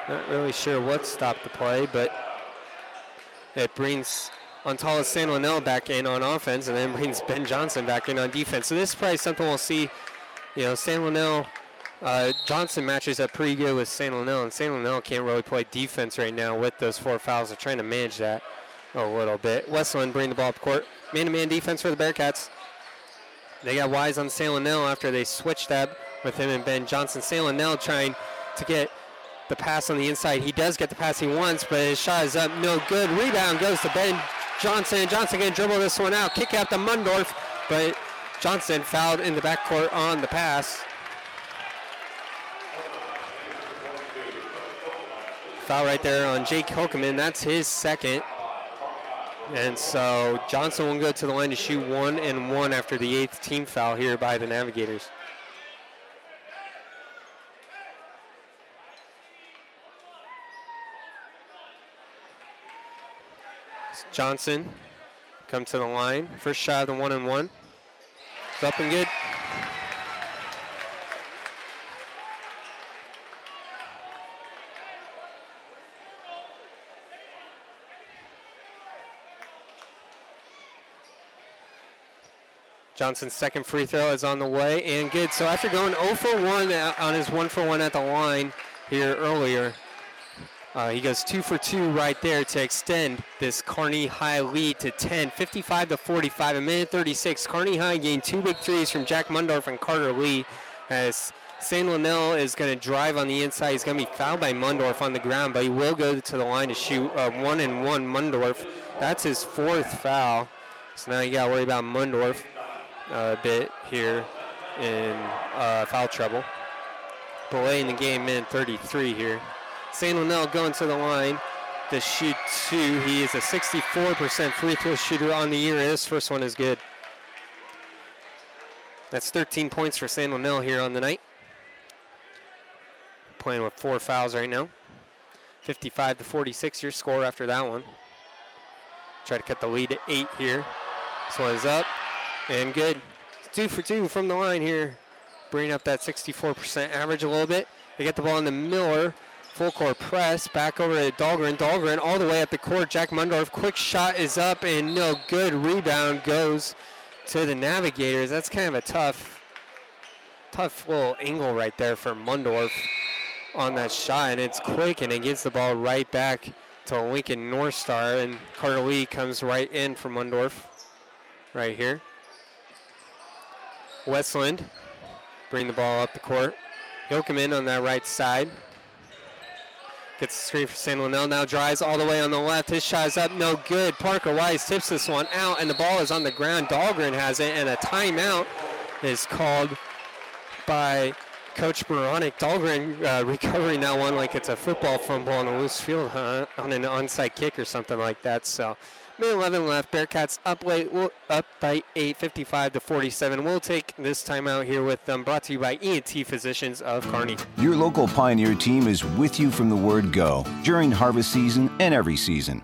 Not really sure what stopped the play, but it brings Ontala San Linnell back in on offense, and then brings Ben Johnson back in on defense. So this is probably something we'll see. You know, San Linnell Uh, Johnson matches up pretty good with Saint Lunel, and Saint Lunel can't really play defense right now with those four fouls. They're trying to manage that a little bit. Westland bringing the ball up court. Man-to-man defense for the Bearcats. They got wise on Saint Lunel after they switched that with him and Ben Johnson. Saint Lunel trying to get the pass on the inside. He does get the pass he wants, but his shot is up. No good. Rebound goes to Ben Johnson. Johnson going to dribble this one out. Kick out to Mundorf, but Johnson fouled in the backcourt on the pass. Foul right there on Jake Hokeman. That's his second. And so Johnson will go to the line to shoot one and one after the eighth team foul here by the Navigators. Johnson come to the line. First shot of the one and one. It's up and good. Johnson's second free throw is on the way and good. So after going zero for one on his one for one at the line here earlier, uh, he goes two for two right there to extend this Kearney High lead to ten, fifty-five to forty-five, a minute thirty-six. Kearney High gained two big threes from Jack Mundorf and Carter Lee as Saint Lunel is going to drive on the inside. He's going to be fouled by Mundorf on the ground, but he will go to the line to shoot uh, one and one Mundorf. That's his fourth foul. So now you got to worry about Mundorf a bit here in uh, foul trouble. But late in the game, minute thirty-three here. Saint Lunel going to the line to shoot two. He is a sixty-four percent free throw shooter on the year. This first one is good. That's thirteen points for Saint Lunel here on the night. Playing with four fouls right now. fifty-five to forty-six, your score after that one. Try to cut the lead to eight here. This one is up. And good. Two for two from the line here. Bringing up that sixty-four percent average a little bit. They get the ball in the Miller. Full court press. Back over to Dahlgren. Dahlgren all the way up the court. Jack Mundorf. Quick shot is up and no good. Rebound goes to the Navigators. That's kind of a tough, tough little angle right there for Mundorf on that shot. And it's quick and it gets the ball right back to Lincoln North Star. And Carter Lee comes right in for Mundorf right here. Westland bring the ball up the court. Hokeman on that right side. Gets the screen for Saint Lunel. Now drives all the way on the left. His shot is up. No good. Parker Wise tips this one out, and the ball is on the ground. Dahlgren has it, and a timeout is called by Coach Baronic. Dahlgren uh, recovering that one like it's a football fumble on a loose field, huh? On an onside kick or something like that. So minute eleven left. Bearcats up late, we'll, up by eight, fifty-five to forty-seven. We'll take this timeout here with them. Brought to you by E and T Physicians of Kearney. Your local Pioneer team is with you from the word go during harvest season and every season.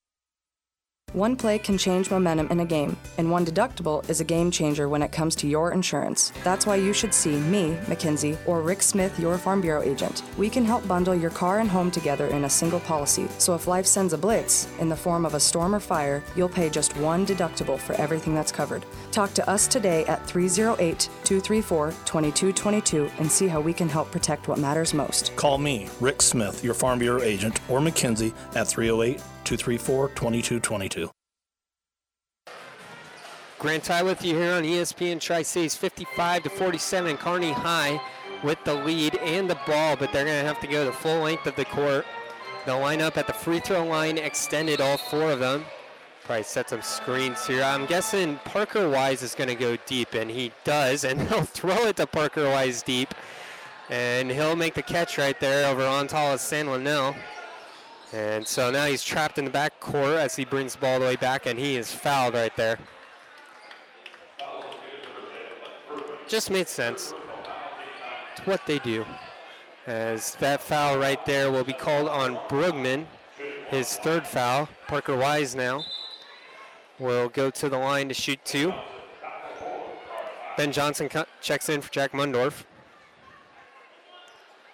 One play can change momentum in a game, and One Deductible is a game changer when it comes to your insurance. That's why you should see me, McKinsey, or Rick Smith, your Farm Bureau agent. We can help bundle your car and home together in a single policy, so if life sends a blitz in the form of a storm or fire, you'll pay just one deductible for everything that's covered. Talk to us today at three oh eight, two three four, two two two two and see how we can help protect what matters most. Call me, Rick Smith, your Farm Bureau agent, or McKinsey at three oh eight, two three four, two two two two. Grant High with you here on E S P N Tri-Cities, fifty-five to forty-seven. Kearney High with the lead and the ball, but they're going to have to go the full length of the court. They'll line up at the free throw line, extended all four of them. Probably set some screens here. I'm guessing Parker Wise is going to go deep, and he does, and he'll throw it to Parker Wise deep, and he'll make the catch right there over on Ontalas Saint Lunel. And so now he's trapped in the back court as he brings the ball all the way back, and he is fouled right there. Just made sense. It's what they do. As that foul right there will be called on Brugman. his third foul. Parker Wise now will go to the line to shoot two. Ben Johnson checks in for Jack Mundorf.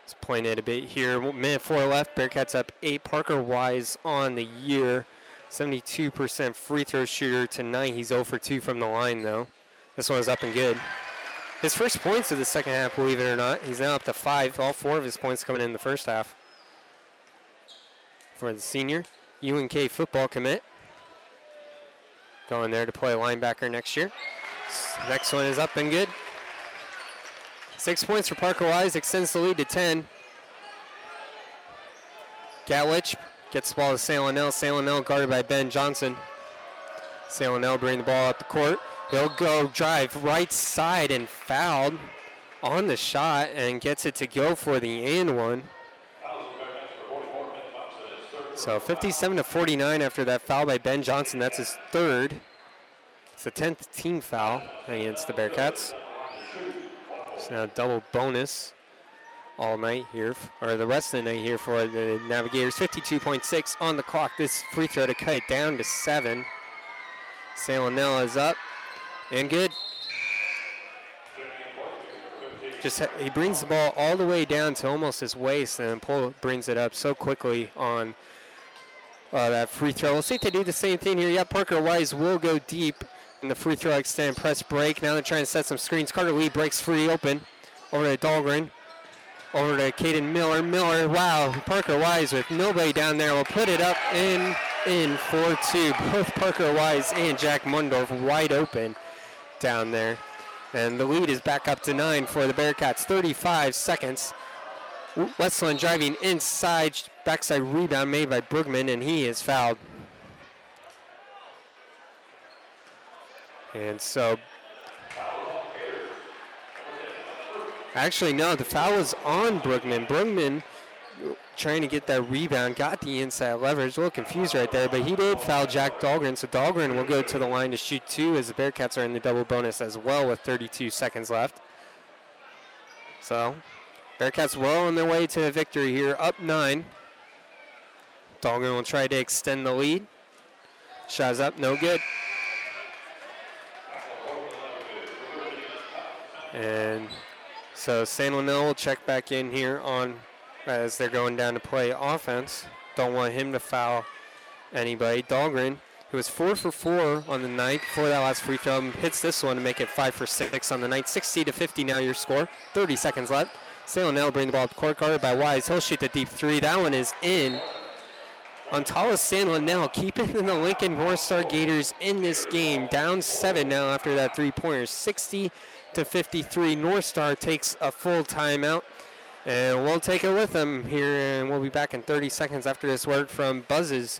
It's playing it a bit here. Minute four left. Bearcats up eight. Parker Wise on the year. seventy-two percent free throw shooter tonight. He's zero for two from the line, though. This one is up and good. His first points of the second half, believe it or not. He's now up to five. All four of his points coming in the first half. For the senior, U N K football commit. Going there to play linebacker next year. Next one is up and good. Six points for Parker Wise, extends the lead to ten. Gatlich gets the ball to Salinell. Salinell guarded by Ben Johnson. Salinell bringing the ball up the court. He'll go drive right side and fouled on the shot and gets it to go for the and one. So fifty-seven to forty-nine after that foul by Ben Johnson. That's his third. It's the tenth team foul against the Bearcats. It's now double bonus all night here, or the rest of the night here for the Navigators. fifty-two point six on the clock. This free throw to cut it down to seven. Salinella is up and good. Just he brings the ball all the way down to almost his waist and pull, brings it up so quickly on uh, that free throw. We'll see if they do the same thing here. Yeah, Parker Wise will go deep. And the free throw extend, press break. Now they're trying to set some screens. Carter Lee breaks free open. Over to Dahlgren. Over to Caden Miller. Miller, wow. Parker Wise with nobody down there will put it up in, in four two. Both Parker Wise and Jack Mundorf wide open down there. And the lead is back up to nine for the Bearcats. thirty-five seconds. Westland driving inside. Backside rebound made by Brugman, and he is fouled. And so, actually no, the foul was on Brugman. Brugman trying to get that rebound, got the inside leverage. A little confused right there, but he did foul Jack Dahlgren. So Dahlgren will go to the line to shoot two as the Bearcats are in the double bonus as well with thirty-two seconds left. So, Bearcats well on their way to a victory here, up nine. Dahlgren will try to extend the lead. Shot's up, no good. And so San Lanel will check back in here on as they're going down to play offense. Don't want him to foul anybody. Dahlgren, who was four for four on the night before that last free throw, hits this one to make it five for six on the night. sixty to fifty now your score. thirty seconds left. San Lanel bring the ball up the court, guarded by Wise. He'll shoot the deep three. That one is in. Ontala San Lanel keeping the Lincoln North Star Gators in this game. Down seven now after that three-pointer. sixty to fifty-three. North Star takes a full timeout. And we'll take it with them here. And we'll be back in thirty seconds after this word from Buzzes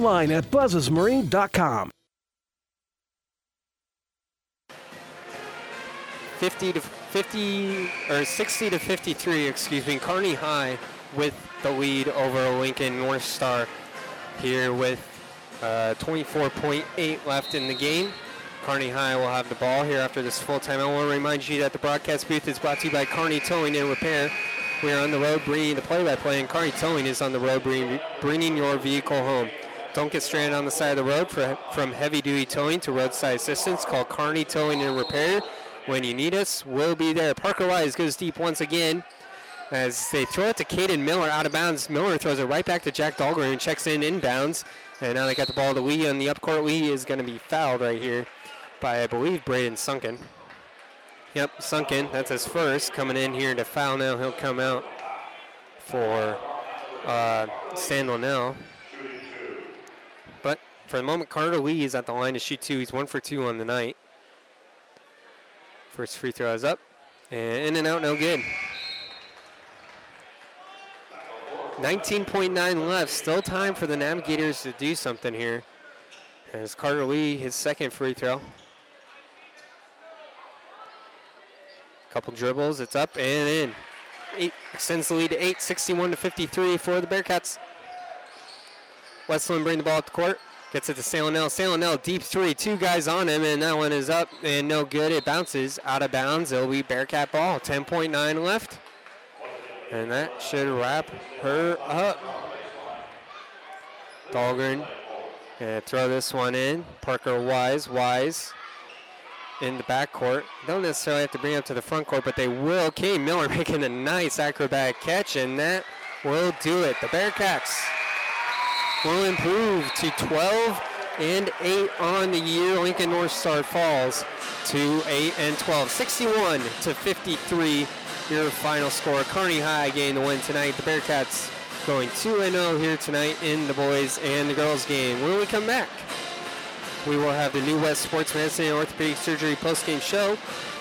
online at buzzes marine dot com. fifty to fifty, or sixty to fifty-three, excuse me. Kearney High with the lead over Lincoln North Star here with uh, twenty-four point eight left in the game. Kearney High will have the ball here after this full time. I want to remind you that the broadcast booth is brought to you by Kearney Towing and Repair. We are on the road bringing the play-by-play, and Kearney Towing is on the road bringing, bringing your vehicle home. Don't get stranded on the side of the road. For, from heavy-duty towing to roadside assistance, call Kearney Towing and Repair. When you need us, we'll be there. Parker Wise goes deep once again as they throw it to Caden Miller out of bounds. Miller throws it right back to Jack Dahlgren, who checks in inbounds. And now they got the ball to Lee on the upcourt. Lee is going to be fouled right here by, I believe, Braden Sunken. Yep, Sunken. That's his first. Coming in here to foul now. He'll come out for uh, Sandal now. For the moment, Carter Lee is at the line to shoot two. He's one for two on the night. First free throw is up. And in and out, no good. nineteen point nine left. Still time for the Navigators to do something here. As Carter Lee, his second free throw. Couple dribbles. It's up and in. Eight, extends the lead to eight, sixty-one to fifty-three for the Bearcats. Westland bring the ball up the court. Gets it to Salinell. Salinell, deep three. Two guys on him, and that one is up and no good. It bounces out of bounds. It'll be Bearcat ball. ten point nine left. And that should wrap her up. Dahlgren gonna throw this one in. Parker Wise, Wise in the backcourt. Don't necessarily have to bring it up to the front court, but they will. Katie Miller making a nice acrobatic catch, and that will do it. The Bearcats will improve to twelve and eight on the year. Lincoln North Star falls to eight and twelve. sixty-one to fifty-three. Your final score. Kearney High gained the win tonight. The Bearcats going two and oh here tonight in the boys and the girls game. When we come back, we will have the New West Sports Medicine and Orthopedic Surgery postgame show.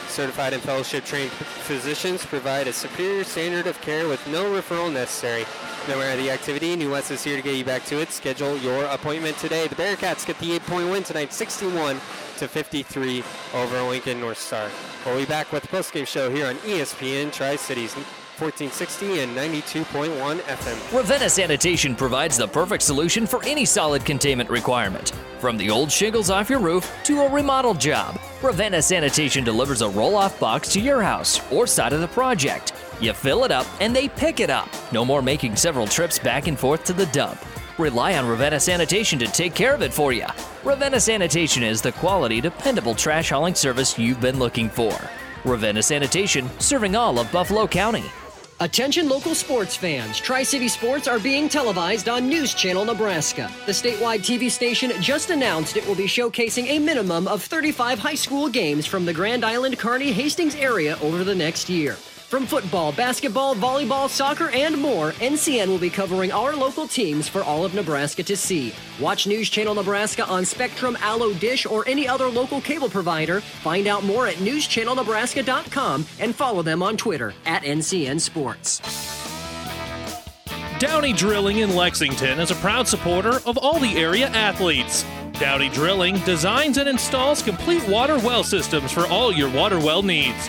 Certified and fellowship trained physicians provide a superior standard of care with no referral necessary. No matter the activity, New West is here to get you back to it. Schedule your appointment today. The Bearcats get the eight-point win tonight, sixty-one to fifty-three over Lincoln North Star. We'll be back with the postgame show here on E S P N Tri-Cities fourteen sixty and ninety-two point one F M. Ravenna Sanitation provides the perfect solution for any solid containment requirement. From the old shingles off your roof to a remodel job, Ravenna Sanitation delivers a roll-off box to your house or side of the project. You fill it up and they pick it up. No more making several trips back and forth to the dump. Rely on Ravenna Sanitation to take care of it for you. Ravenna Sanitation is the quality, dependable trash hauling service you've been looking for. Ravenna Sanitation, serving all of Buffalo County. Attention local sports fans. Tri-City Sports are being televised on News Channel Nebraska. The statewide T V station just announced it will be showcasing a minimum of thirty-five high school games from the Grand Island, Kearney, Hastings area over the next year. From football, basketball, volleyball, soccer, and more, N C N will be covering our local teams for all of Nebraska to see. Watch News Channel Nebraska on Spectrum, Allo, Dish, or any other local cable provider. Find out more at news channel nebraska dot com and follow them on Twitter at N C N Sports. Downey Drilling in Lexington is a proud supporter of all the area athletes. Downey Drilling designs and installs complete water well systems for all your water well needs.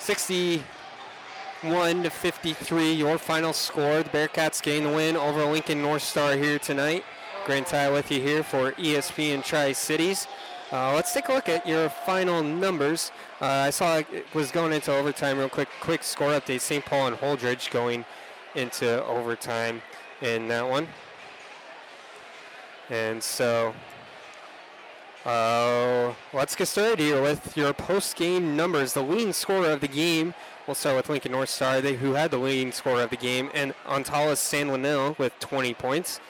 sixty-one to fifty-three, your final score. The Bearcats gain the win over Lincoln North Star here tonight. Grant Tye with you here for E S P N Tri-Cities. Uh, let's take a look at your final numbers. Uh, I saw it was going into overtime real quick. Quick score update, Saint Paul and Holdridge going into overtime in that one. And so Uh, let's get started here with your post-game numbers. The leading scorer of the game, we'll start with Lincoln North Star, they, who had the leading scorer of the game, and Antalis San Juanil with twenty points.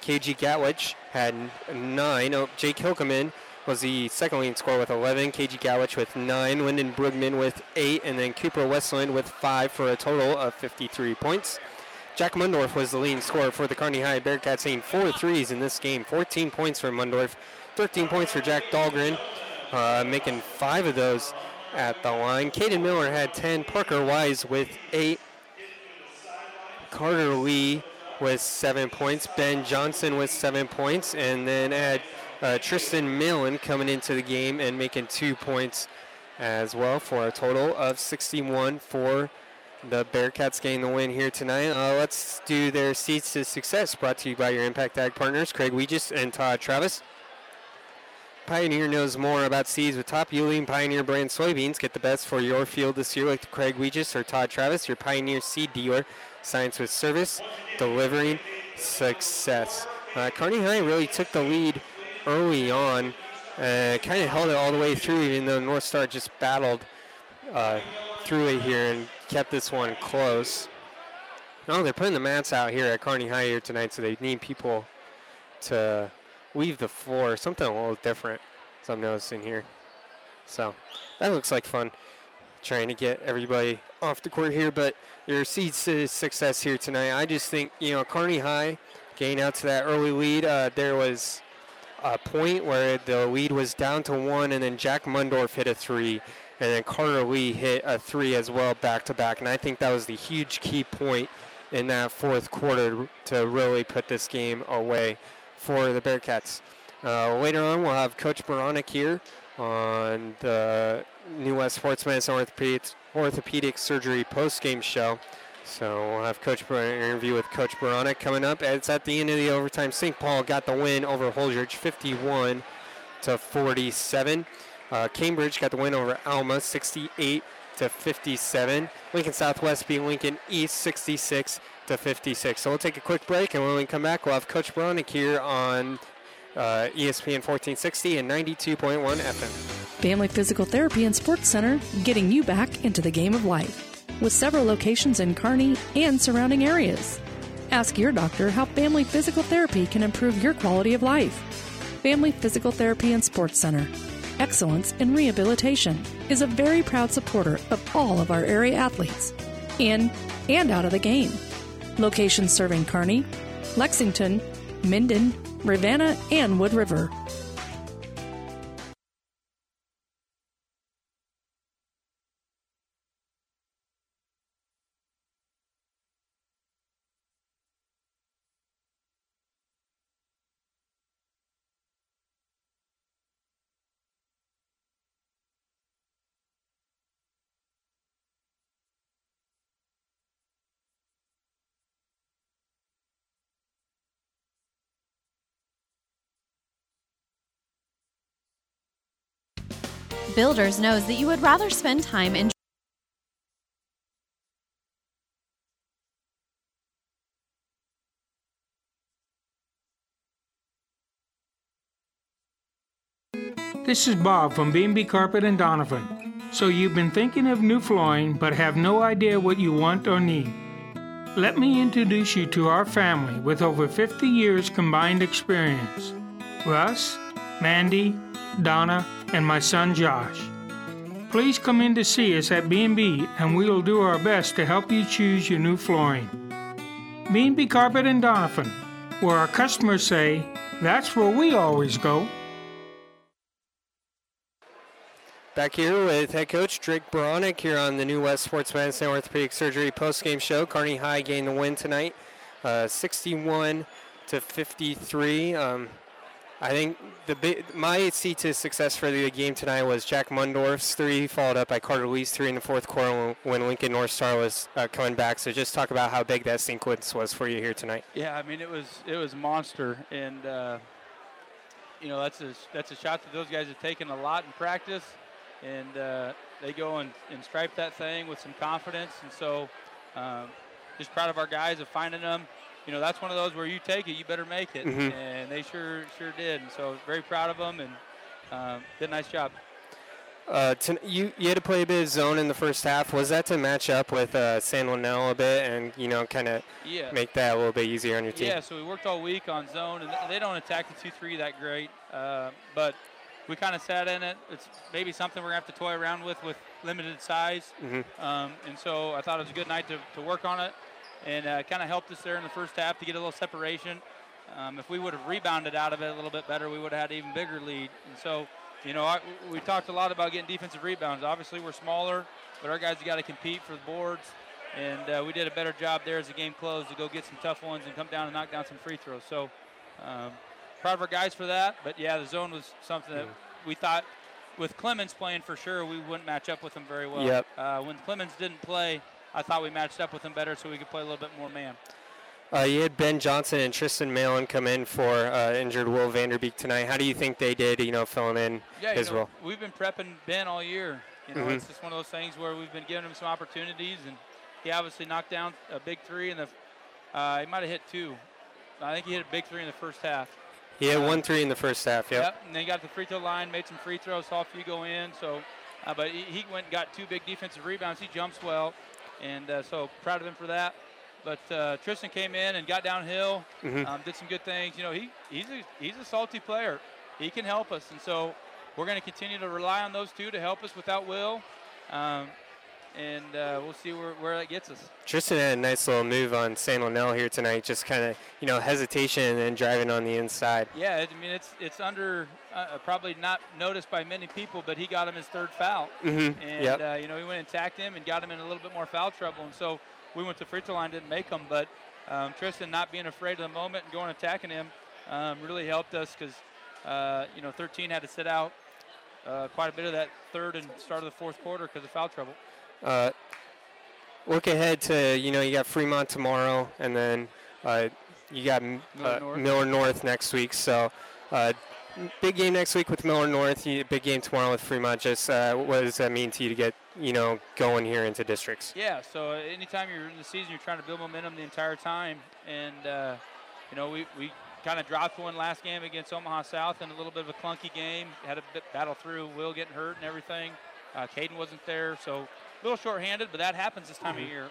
K G Gatlich had nine. Oh, Jake Hilkeman was the second leading scorer with eleven. K G Gatlich with nine. Lyndon Brugman with eight. And then Cooper Westland with five for a total of fifty-three points. Jack Mundorf was the leading scorer for the Kearney High Bearcats, hitting four threes in this game. fourteen points for Mundorf. thirteen points for Jack Dahlgren, uh, making five of those at the line. Caden Miller had ten. Parker Wise with eight. Carter Lee with seven points. Ben Johnson with seven points. And then add uh, Tristan Millen coming into the game and making two points as well for a total of sixty-one for the Bearcats getting the win here tonight. Uh, let's do their Seeds to Success, brought to you by your Impact Ag partners, Craig Weegis and Todd Travis. Pioneer knows more about seeds with top yielding Pioneer brand soybeans. Get the best for your field this year with Craig Weegis or Todd Travis, your Pioneer seed dealer. Science with service, delivering success. Uh, Kearney High really took the lead early on, uh, kind of held it all the way through, even though North Star just battled uh, through it here and kept this one close. No, they're putting the mats out here at Kearney High here tonight, so they need people to leave the floor. Something a little different, as I'm noticing here. So that looks like fun, trying to get everybody off the court here. But your Seeds to Success here tonight, I just think, you know, Kearney High getting out to that early lead. Uh, there was a point where the lead was down to one, and then Jack Mundorf hit a three, and then Carter Lee hit a three as well back-to-back. And I think that was the huge key point in that fourth quarter to really put this game away for the Bearcats. Uh, later on, we'll have Coach Baronic here on the New West Sports Medicine Orthopedic, Orthopedic Surgery post-game show. So we'll have Coach Baronic, an interview with Coach Baronic coming up. It's at the end of the overtime. Saint Paul got the win over Holdridge, fifty-one to forty-seven. Uh, Cambridge got the win over Alma, sixty-eight to fifty-seven. Lincoln Southwest beat Lincoln East, sixty-six to fifty-six. So we'll take a quick break, and when we come back, we'll have Coach Baronic here on Uh, E S P N fourteen sixty and ninety-two point one F M. Family Physical Therapy and Sports Center, getting you back into the game of life with several locations in Kearney and surrounding areas. Ask your doctor how Family Physical Therapy can improve your quality of life. Family Physical Therapy and Sports Center, excellence in rehabilitation, is a very proud supporter of all of our area athletes in and out of the game. Locations serving Kearney, Lexington, Minden, Rivanna, and Wood River. Builders knows that you would rather spend time in This is Bob from B and B Carpet and Donovan. So you've been thinking of new flooring but have no idea what you want or need. Let me introduce you to our family with over fifty years combined experience. Russ, Mandy, Donna, and my son Josh. Please come in to see us at B and B, and we will do our best to help you choose your new flooring. B and B Carpet and Donovan, where our customers say, that's where we always go. Back here with head coach Drake Baronic here on the New West Sports Medicine Orthopedic Surgery postgame show. Kearney High gained the win tonight, uh, sixty-one to fifty-three. Um, I think the big, my seed to success for the game tonight was Jack Mundorf's three, followed up by Carter Lee's three in the fourth quarter when Lincoln North Star was uh, coming back. So just talk about how big that sequence was for you here tonight. Yeah, I mean, it was it was monster, and uh, you know that's a that's a shot that those guys have taken a lot in practice, and uh, they go and, and stripe that thing with some confidence. And so um, just proud of our guys of finding them. You know, that's one of those where you take it, you better make it, mm-hmm. and they sure sure did. And so very proud of them, and um, did a nice job. Uh, to, you, you had to play a bit of zone in the first half. Was that to match up with uh, San Juanel a bit and, you know, kind of yeah. make that a little bit easier on your team? Yeah, so we worked all week on zone, and they don't attack the two three that great. Uh, but we kind of sat in it. It's maybe something we're going to have to toy around with with limited size. Mm-hmm. um, and so I thought it was a good night to, to work on it, and uh, kind of helped us there in the first half to get a little separation. Um, if we would have rebounded out of it a little bit better, we would have had an even bigger lead. And so – You know, I, we talked a lot about getting defensive rebounds. Obviously, we're smaller, but our guys have got to compete for the boards, and uh, we did a better job there as the game closed to go get some tough ones and come down and knock down some free throws. So um, proud of our guys for that. But, yeah, the zone was something that we thought with Clemens playing for sure we wouldn't match up with him very well. Yep. Uh, when Clemens didn't play, I thought we matched up with him better so we could play a little bit more man. Uh, you had Ben Johnson and Tristan Malin come in for uh, injured Will Vanderbeek tonight. How do you think they did, you know, filling in yeah, his you know, role? We've been prepping Ben all year. You know, mm-hmm. It's just one of those things where we've been giving him some opportunities, and he obviously knocked down a big three. And uh, he might have hit two. I think he hit a big three in the first half. He had uh, one three in the first half, yep. Yep, and then he got the free throw line, made some free throws, saw a few go in. So, uh, but he, he went and got two big defensive rebounds. He jumps well, and uh, so proud of him for that. But uh, Tristan came in and got downhill, mm-hmm. um, did some good things. You know, he he's a, he's a salty player. He can help us, and so we're going to continue to rely on those two to help us without Will, um, and uh, we'll see where, where that gets us. Tristan had a nice little move on San Juanel here tonight, just kind of, you know, hesitation and then driving on the inside. Yeah, I mean, it's it's under uh, probably not noticed by many people, but he got him his third foul. Mm-hmm. And, yep. uh, you know, he went and attacked him and got him in a little bit more foul trouble, and so we went to free throw line, didn't make them, but um, Tristan not being afraid of the moment and going attacking him um, really helped us because, uh, you know, thirteen had to sit out uh, quite a bit of that third and start of the fourth quarter because of foul trouble. Uh, look ahead to, you know, you got Fremont tomorrow, and then uh, you got uh, Miller North. Miller North next week. So uh, big game next week with Miller North, big game tomorrow with Fremont. Just uh, what does that mean to you to get, you know, going here into districts? Yeah, so anytime you're in the season, you're trying to build momentum the entire time. And, uh, you know, we, we kind of dropped one last game against Omaha South in a little bit of a clunky game. Had a bit battle through Will getting hurt and everything. Uh, Caden wasn't there, so a little shorthanded, but that happens this time mm-hmm. of year.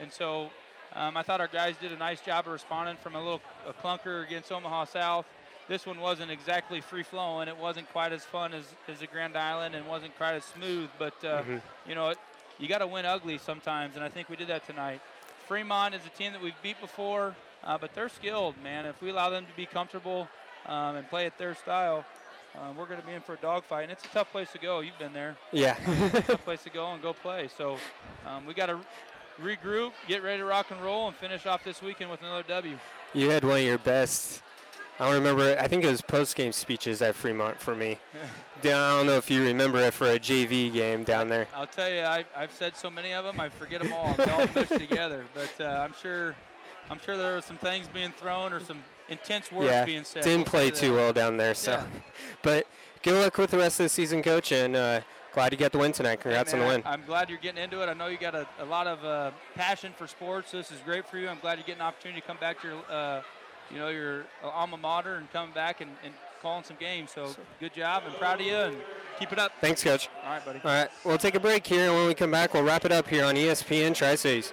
And so um, I thought our guys did a nice job of responding from a little a clunker against Omaha South. This one wasn't exactly free-flowing. It wasn't quite as fun as, as the Grand Island and wasn't quite as smooth. But, uh, mm-hmm. you know, it, you got to win ugly sometimes, and I think we did that tonight. Fremont is a team that we've beat before, uh, but they're skilled, man. If we allow them to be comfortable um, and play at their style, uh, we're going to be in for a dogfight. And it's a tough place to go. You've been there. Yeah. It's a tough place to go and go play. So um, we got to regroup, get ready to rock and roll, and finish off this weekend with another W. You had one of your best. I don't remember, I think it was post-game speeches at Fremont for me. Yeah. I don't know if you remember it for a J V game down there. I'll tell you, I, I've said so many of them, I forget them all. They all mixed together. But uh, I'm sure I'm sure there were some things being thrown or some intense words yeah, being said. Didn't play too well down there. So, yeah. But good luck with the rest of the season, Coach, and uh, glad you got the win tonight. Congrats hey man, on the win. I'm glad you're getting into it. I know you got a, a lot of uh, passion for sports. So this is great for you. I'm glad you get an opportunity to come back to your uh, – you know, your alma mater and coming back and, and calling some games. So good job and proud of you and keep it up. Thanks, Coach. All right, buddy. All right, we'll take a break here, and when we come back, we'll wrap it up here on E S P N Tri-Cities.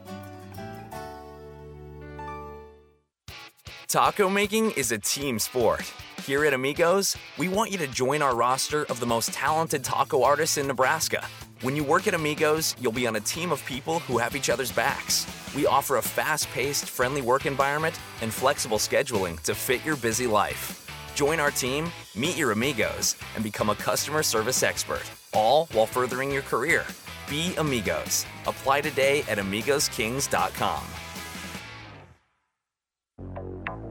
Taco making is a team sport. Here at Amigos, we want you to join our roster of the most talented taco artists in Nebraska. When you work at Amigos, you'll be on a team of people who have each other's backs. We offer a fast-paced, friendly work environment and flexible scheduling to fit your busy life. Join our team, meet your Amigos, and become a customer service expert, all while furthering your career. Be Amigos. Apply today at amigos kings dot com.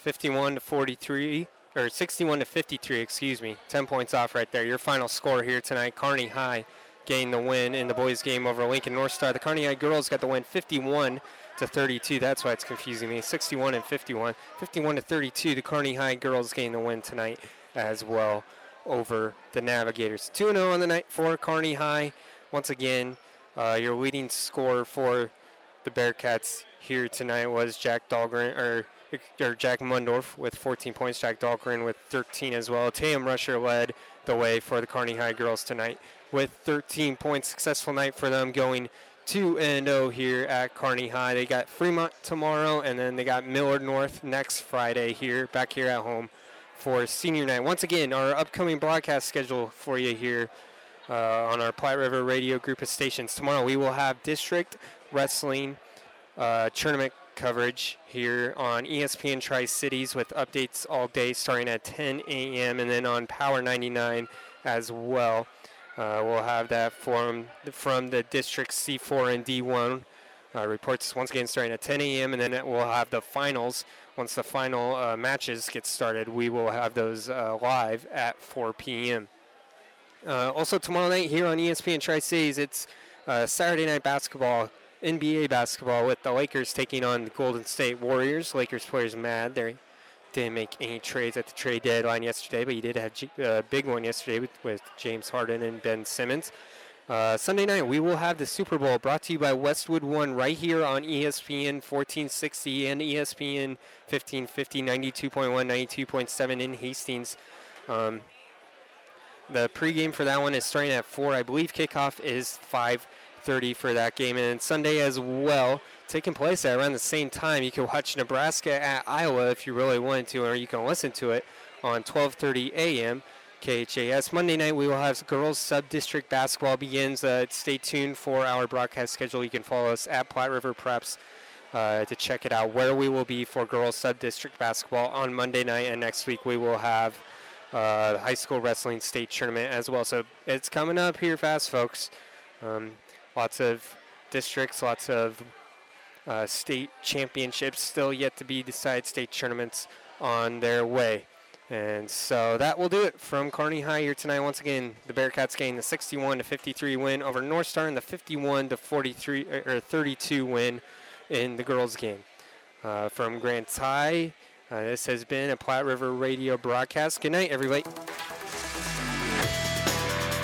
fifty-one to forty-three, or sixty-one to fifty-three, excuse me. ten points off right there. Your final score here tonight. Kearney High gained the win in the boys' game over Lincoln North Star. The Kearney High girls got the win fifty-one to thirty-two. That's why it's confusing me. sixty-one and fifty-one. fifty-one to thirty-two. The Kearney High girls gained the win tonight as well over the Navigators. two and oh on the night for Kearney High. Once again, uh, your leading scorer for the Bearcats here tonight was Jack Dahlgren, or or Jack Mundorf with fourteen points, Jack Dahlgren with thirteen as well. Tam Rusher led the way for the Kearney High girls tonight with thirteen points. Successful night for them, going two and oh here at Kearney High. They got Fremont tomorrow, and then they got Millard North next Friday here, back here at home for senior night. Once again, our upcoming broadcast schedule for you here uh, on our Platte River Radio group of stations. Tomorrow we will have district wrestling uh, tournament coverage here on E S P N Tri-Cities with updates all day starting at ten a.m. and then on Power ninety-nine as well. Uh, we'll have that from, from the District C four and D one uh, reports once again starting at ten a.m. and then we'll have the finals. Once the final uh, matches get started, we will have those uh, live at four p.m. Uh, also tomorrow night here on E S P N Tri-Cities, it's uh, Saturday Night Basketball, N B A basketball, with the Lakers taking on the Golden State Warriors. Lakers players mad. They didn't make any trades at the trade deadline yesterday, but you did have a big one yesterday with, with James Harden and Ben Simmons. Uh, Sunday night, we will have the Super Bowl brought to you by Westwood One right here on E S P N fourteen sixty and E S P N fifteen fifty, ninety-two point one, ninety-two point seven in Hastings. Um, the pregame for that one is starting at four. I believe kickoff is five thirty for that game, and then Sunday as well, taking place at around the same time. You can watch Nebraska at Iowa if you really wanted to, or you can listen to it on twelve thirty a.m. K H A S. Monday night, we will have girls sub-district basketball begins. Uh, stay tuned for our broadcast schedule. You can follow us at Platte River Preps uh, to check it out, where we will be for girls sub-district basketball on Monday night, and next week we will have uh, high school wrestling state tournament as well. So it's coming up here fast, folks. Um, Lots of districts, lots of uh, state championships still yet to be decided, state tournaments on their way. And so that will do it from Kearney High here tonight. Once again, the Bearcats gained the sixty-one to fifty-three win over North Star and the fifty-one to forty-three or thirty-two win in the girls' game. Uh, from Grants High, uh, this has been a Platte River Radio broadcast. Good night, everybody.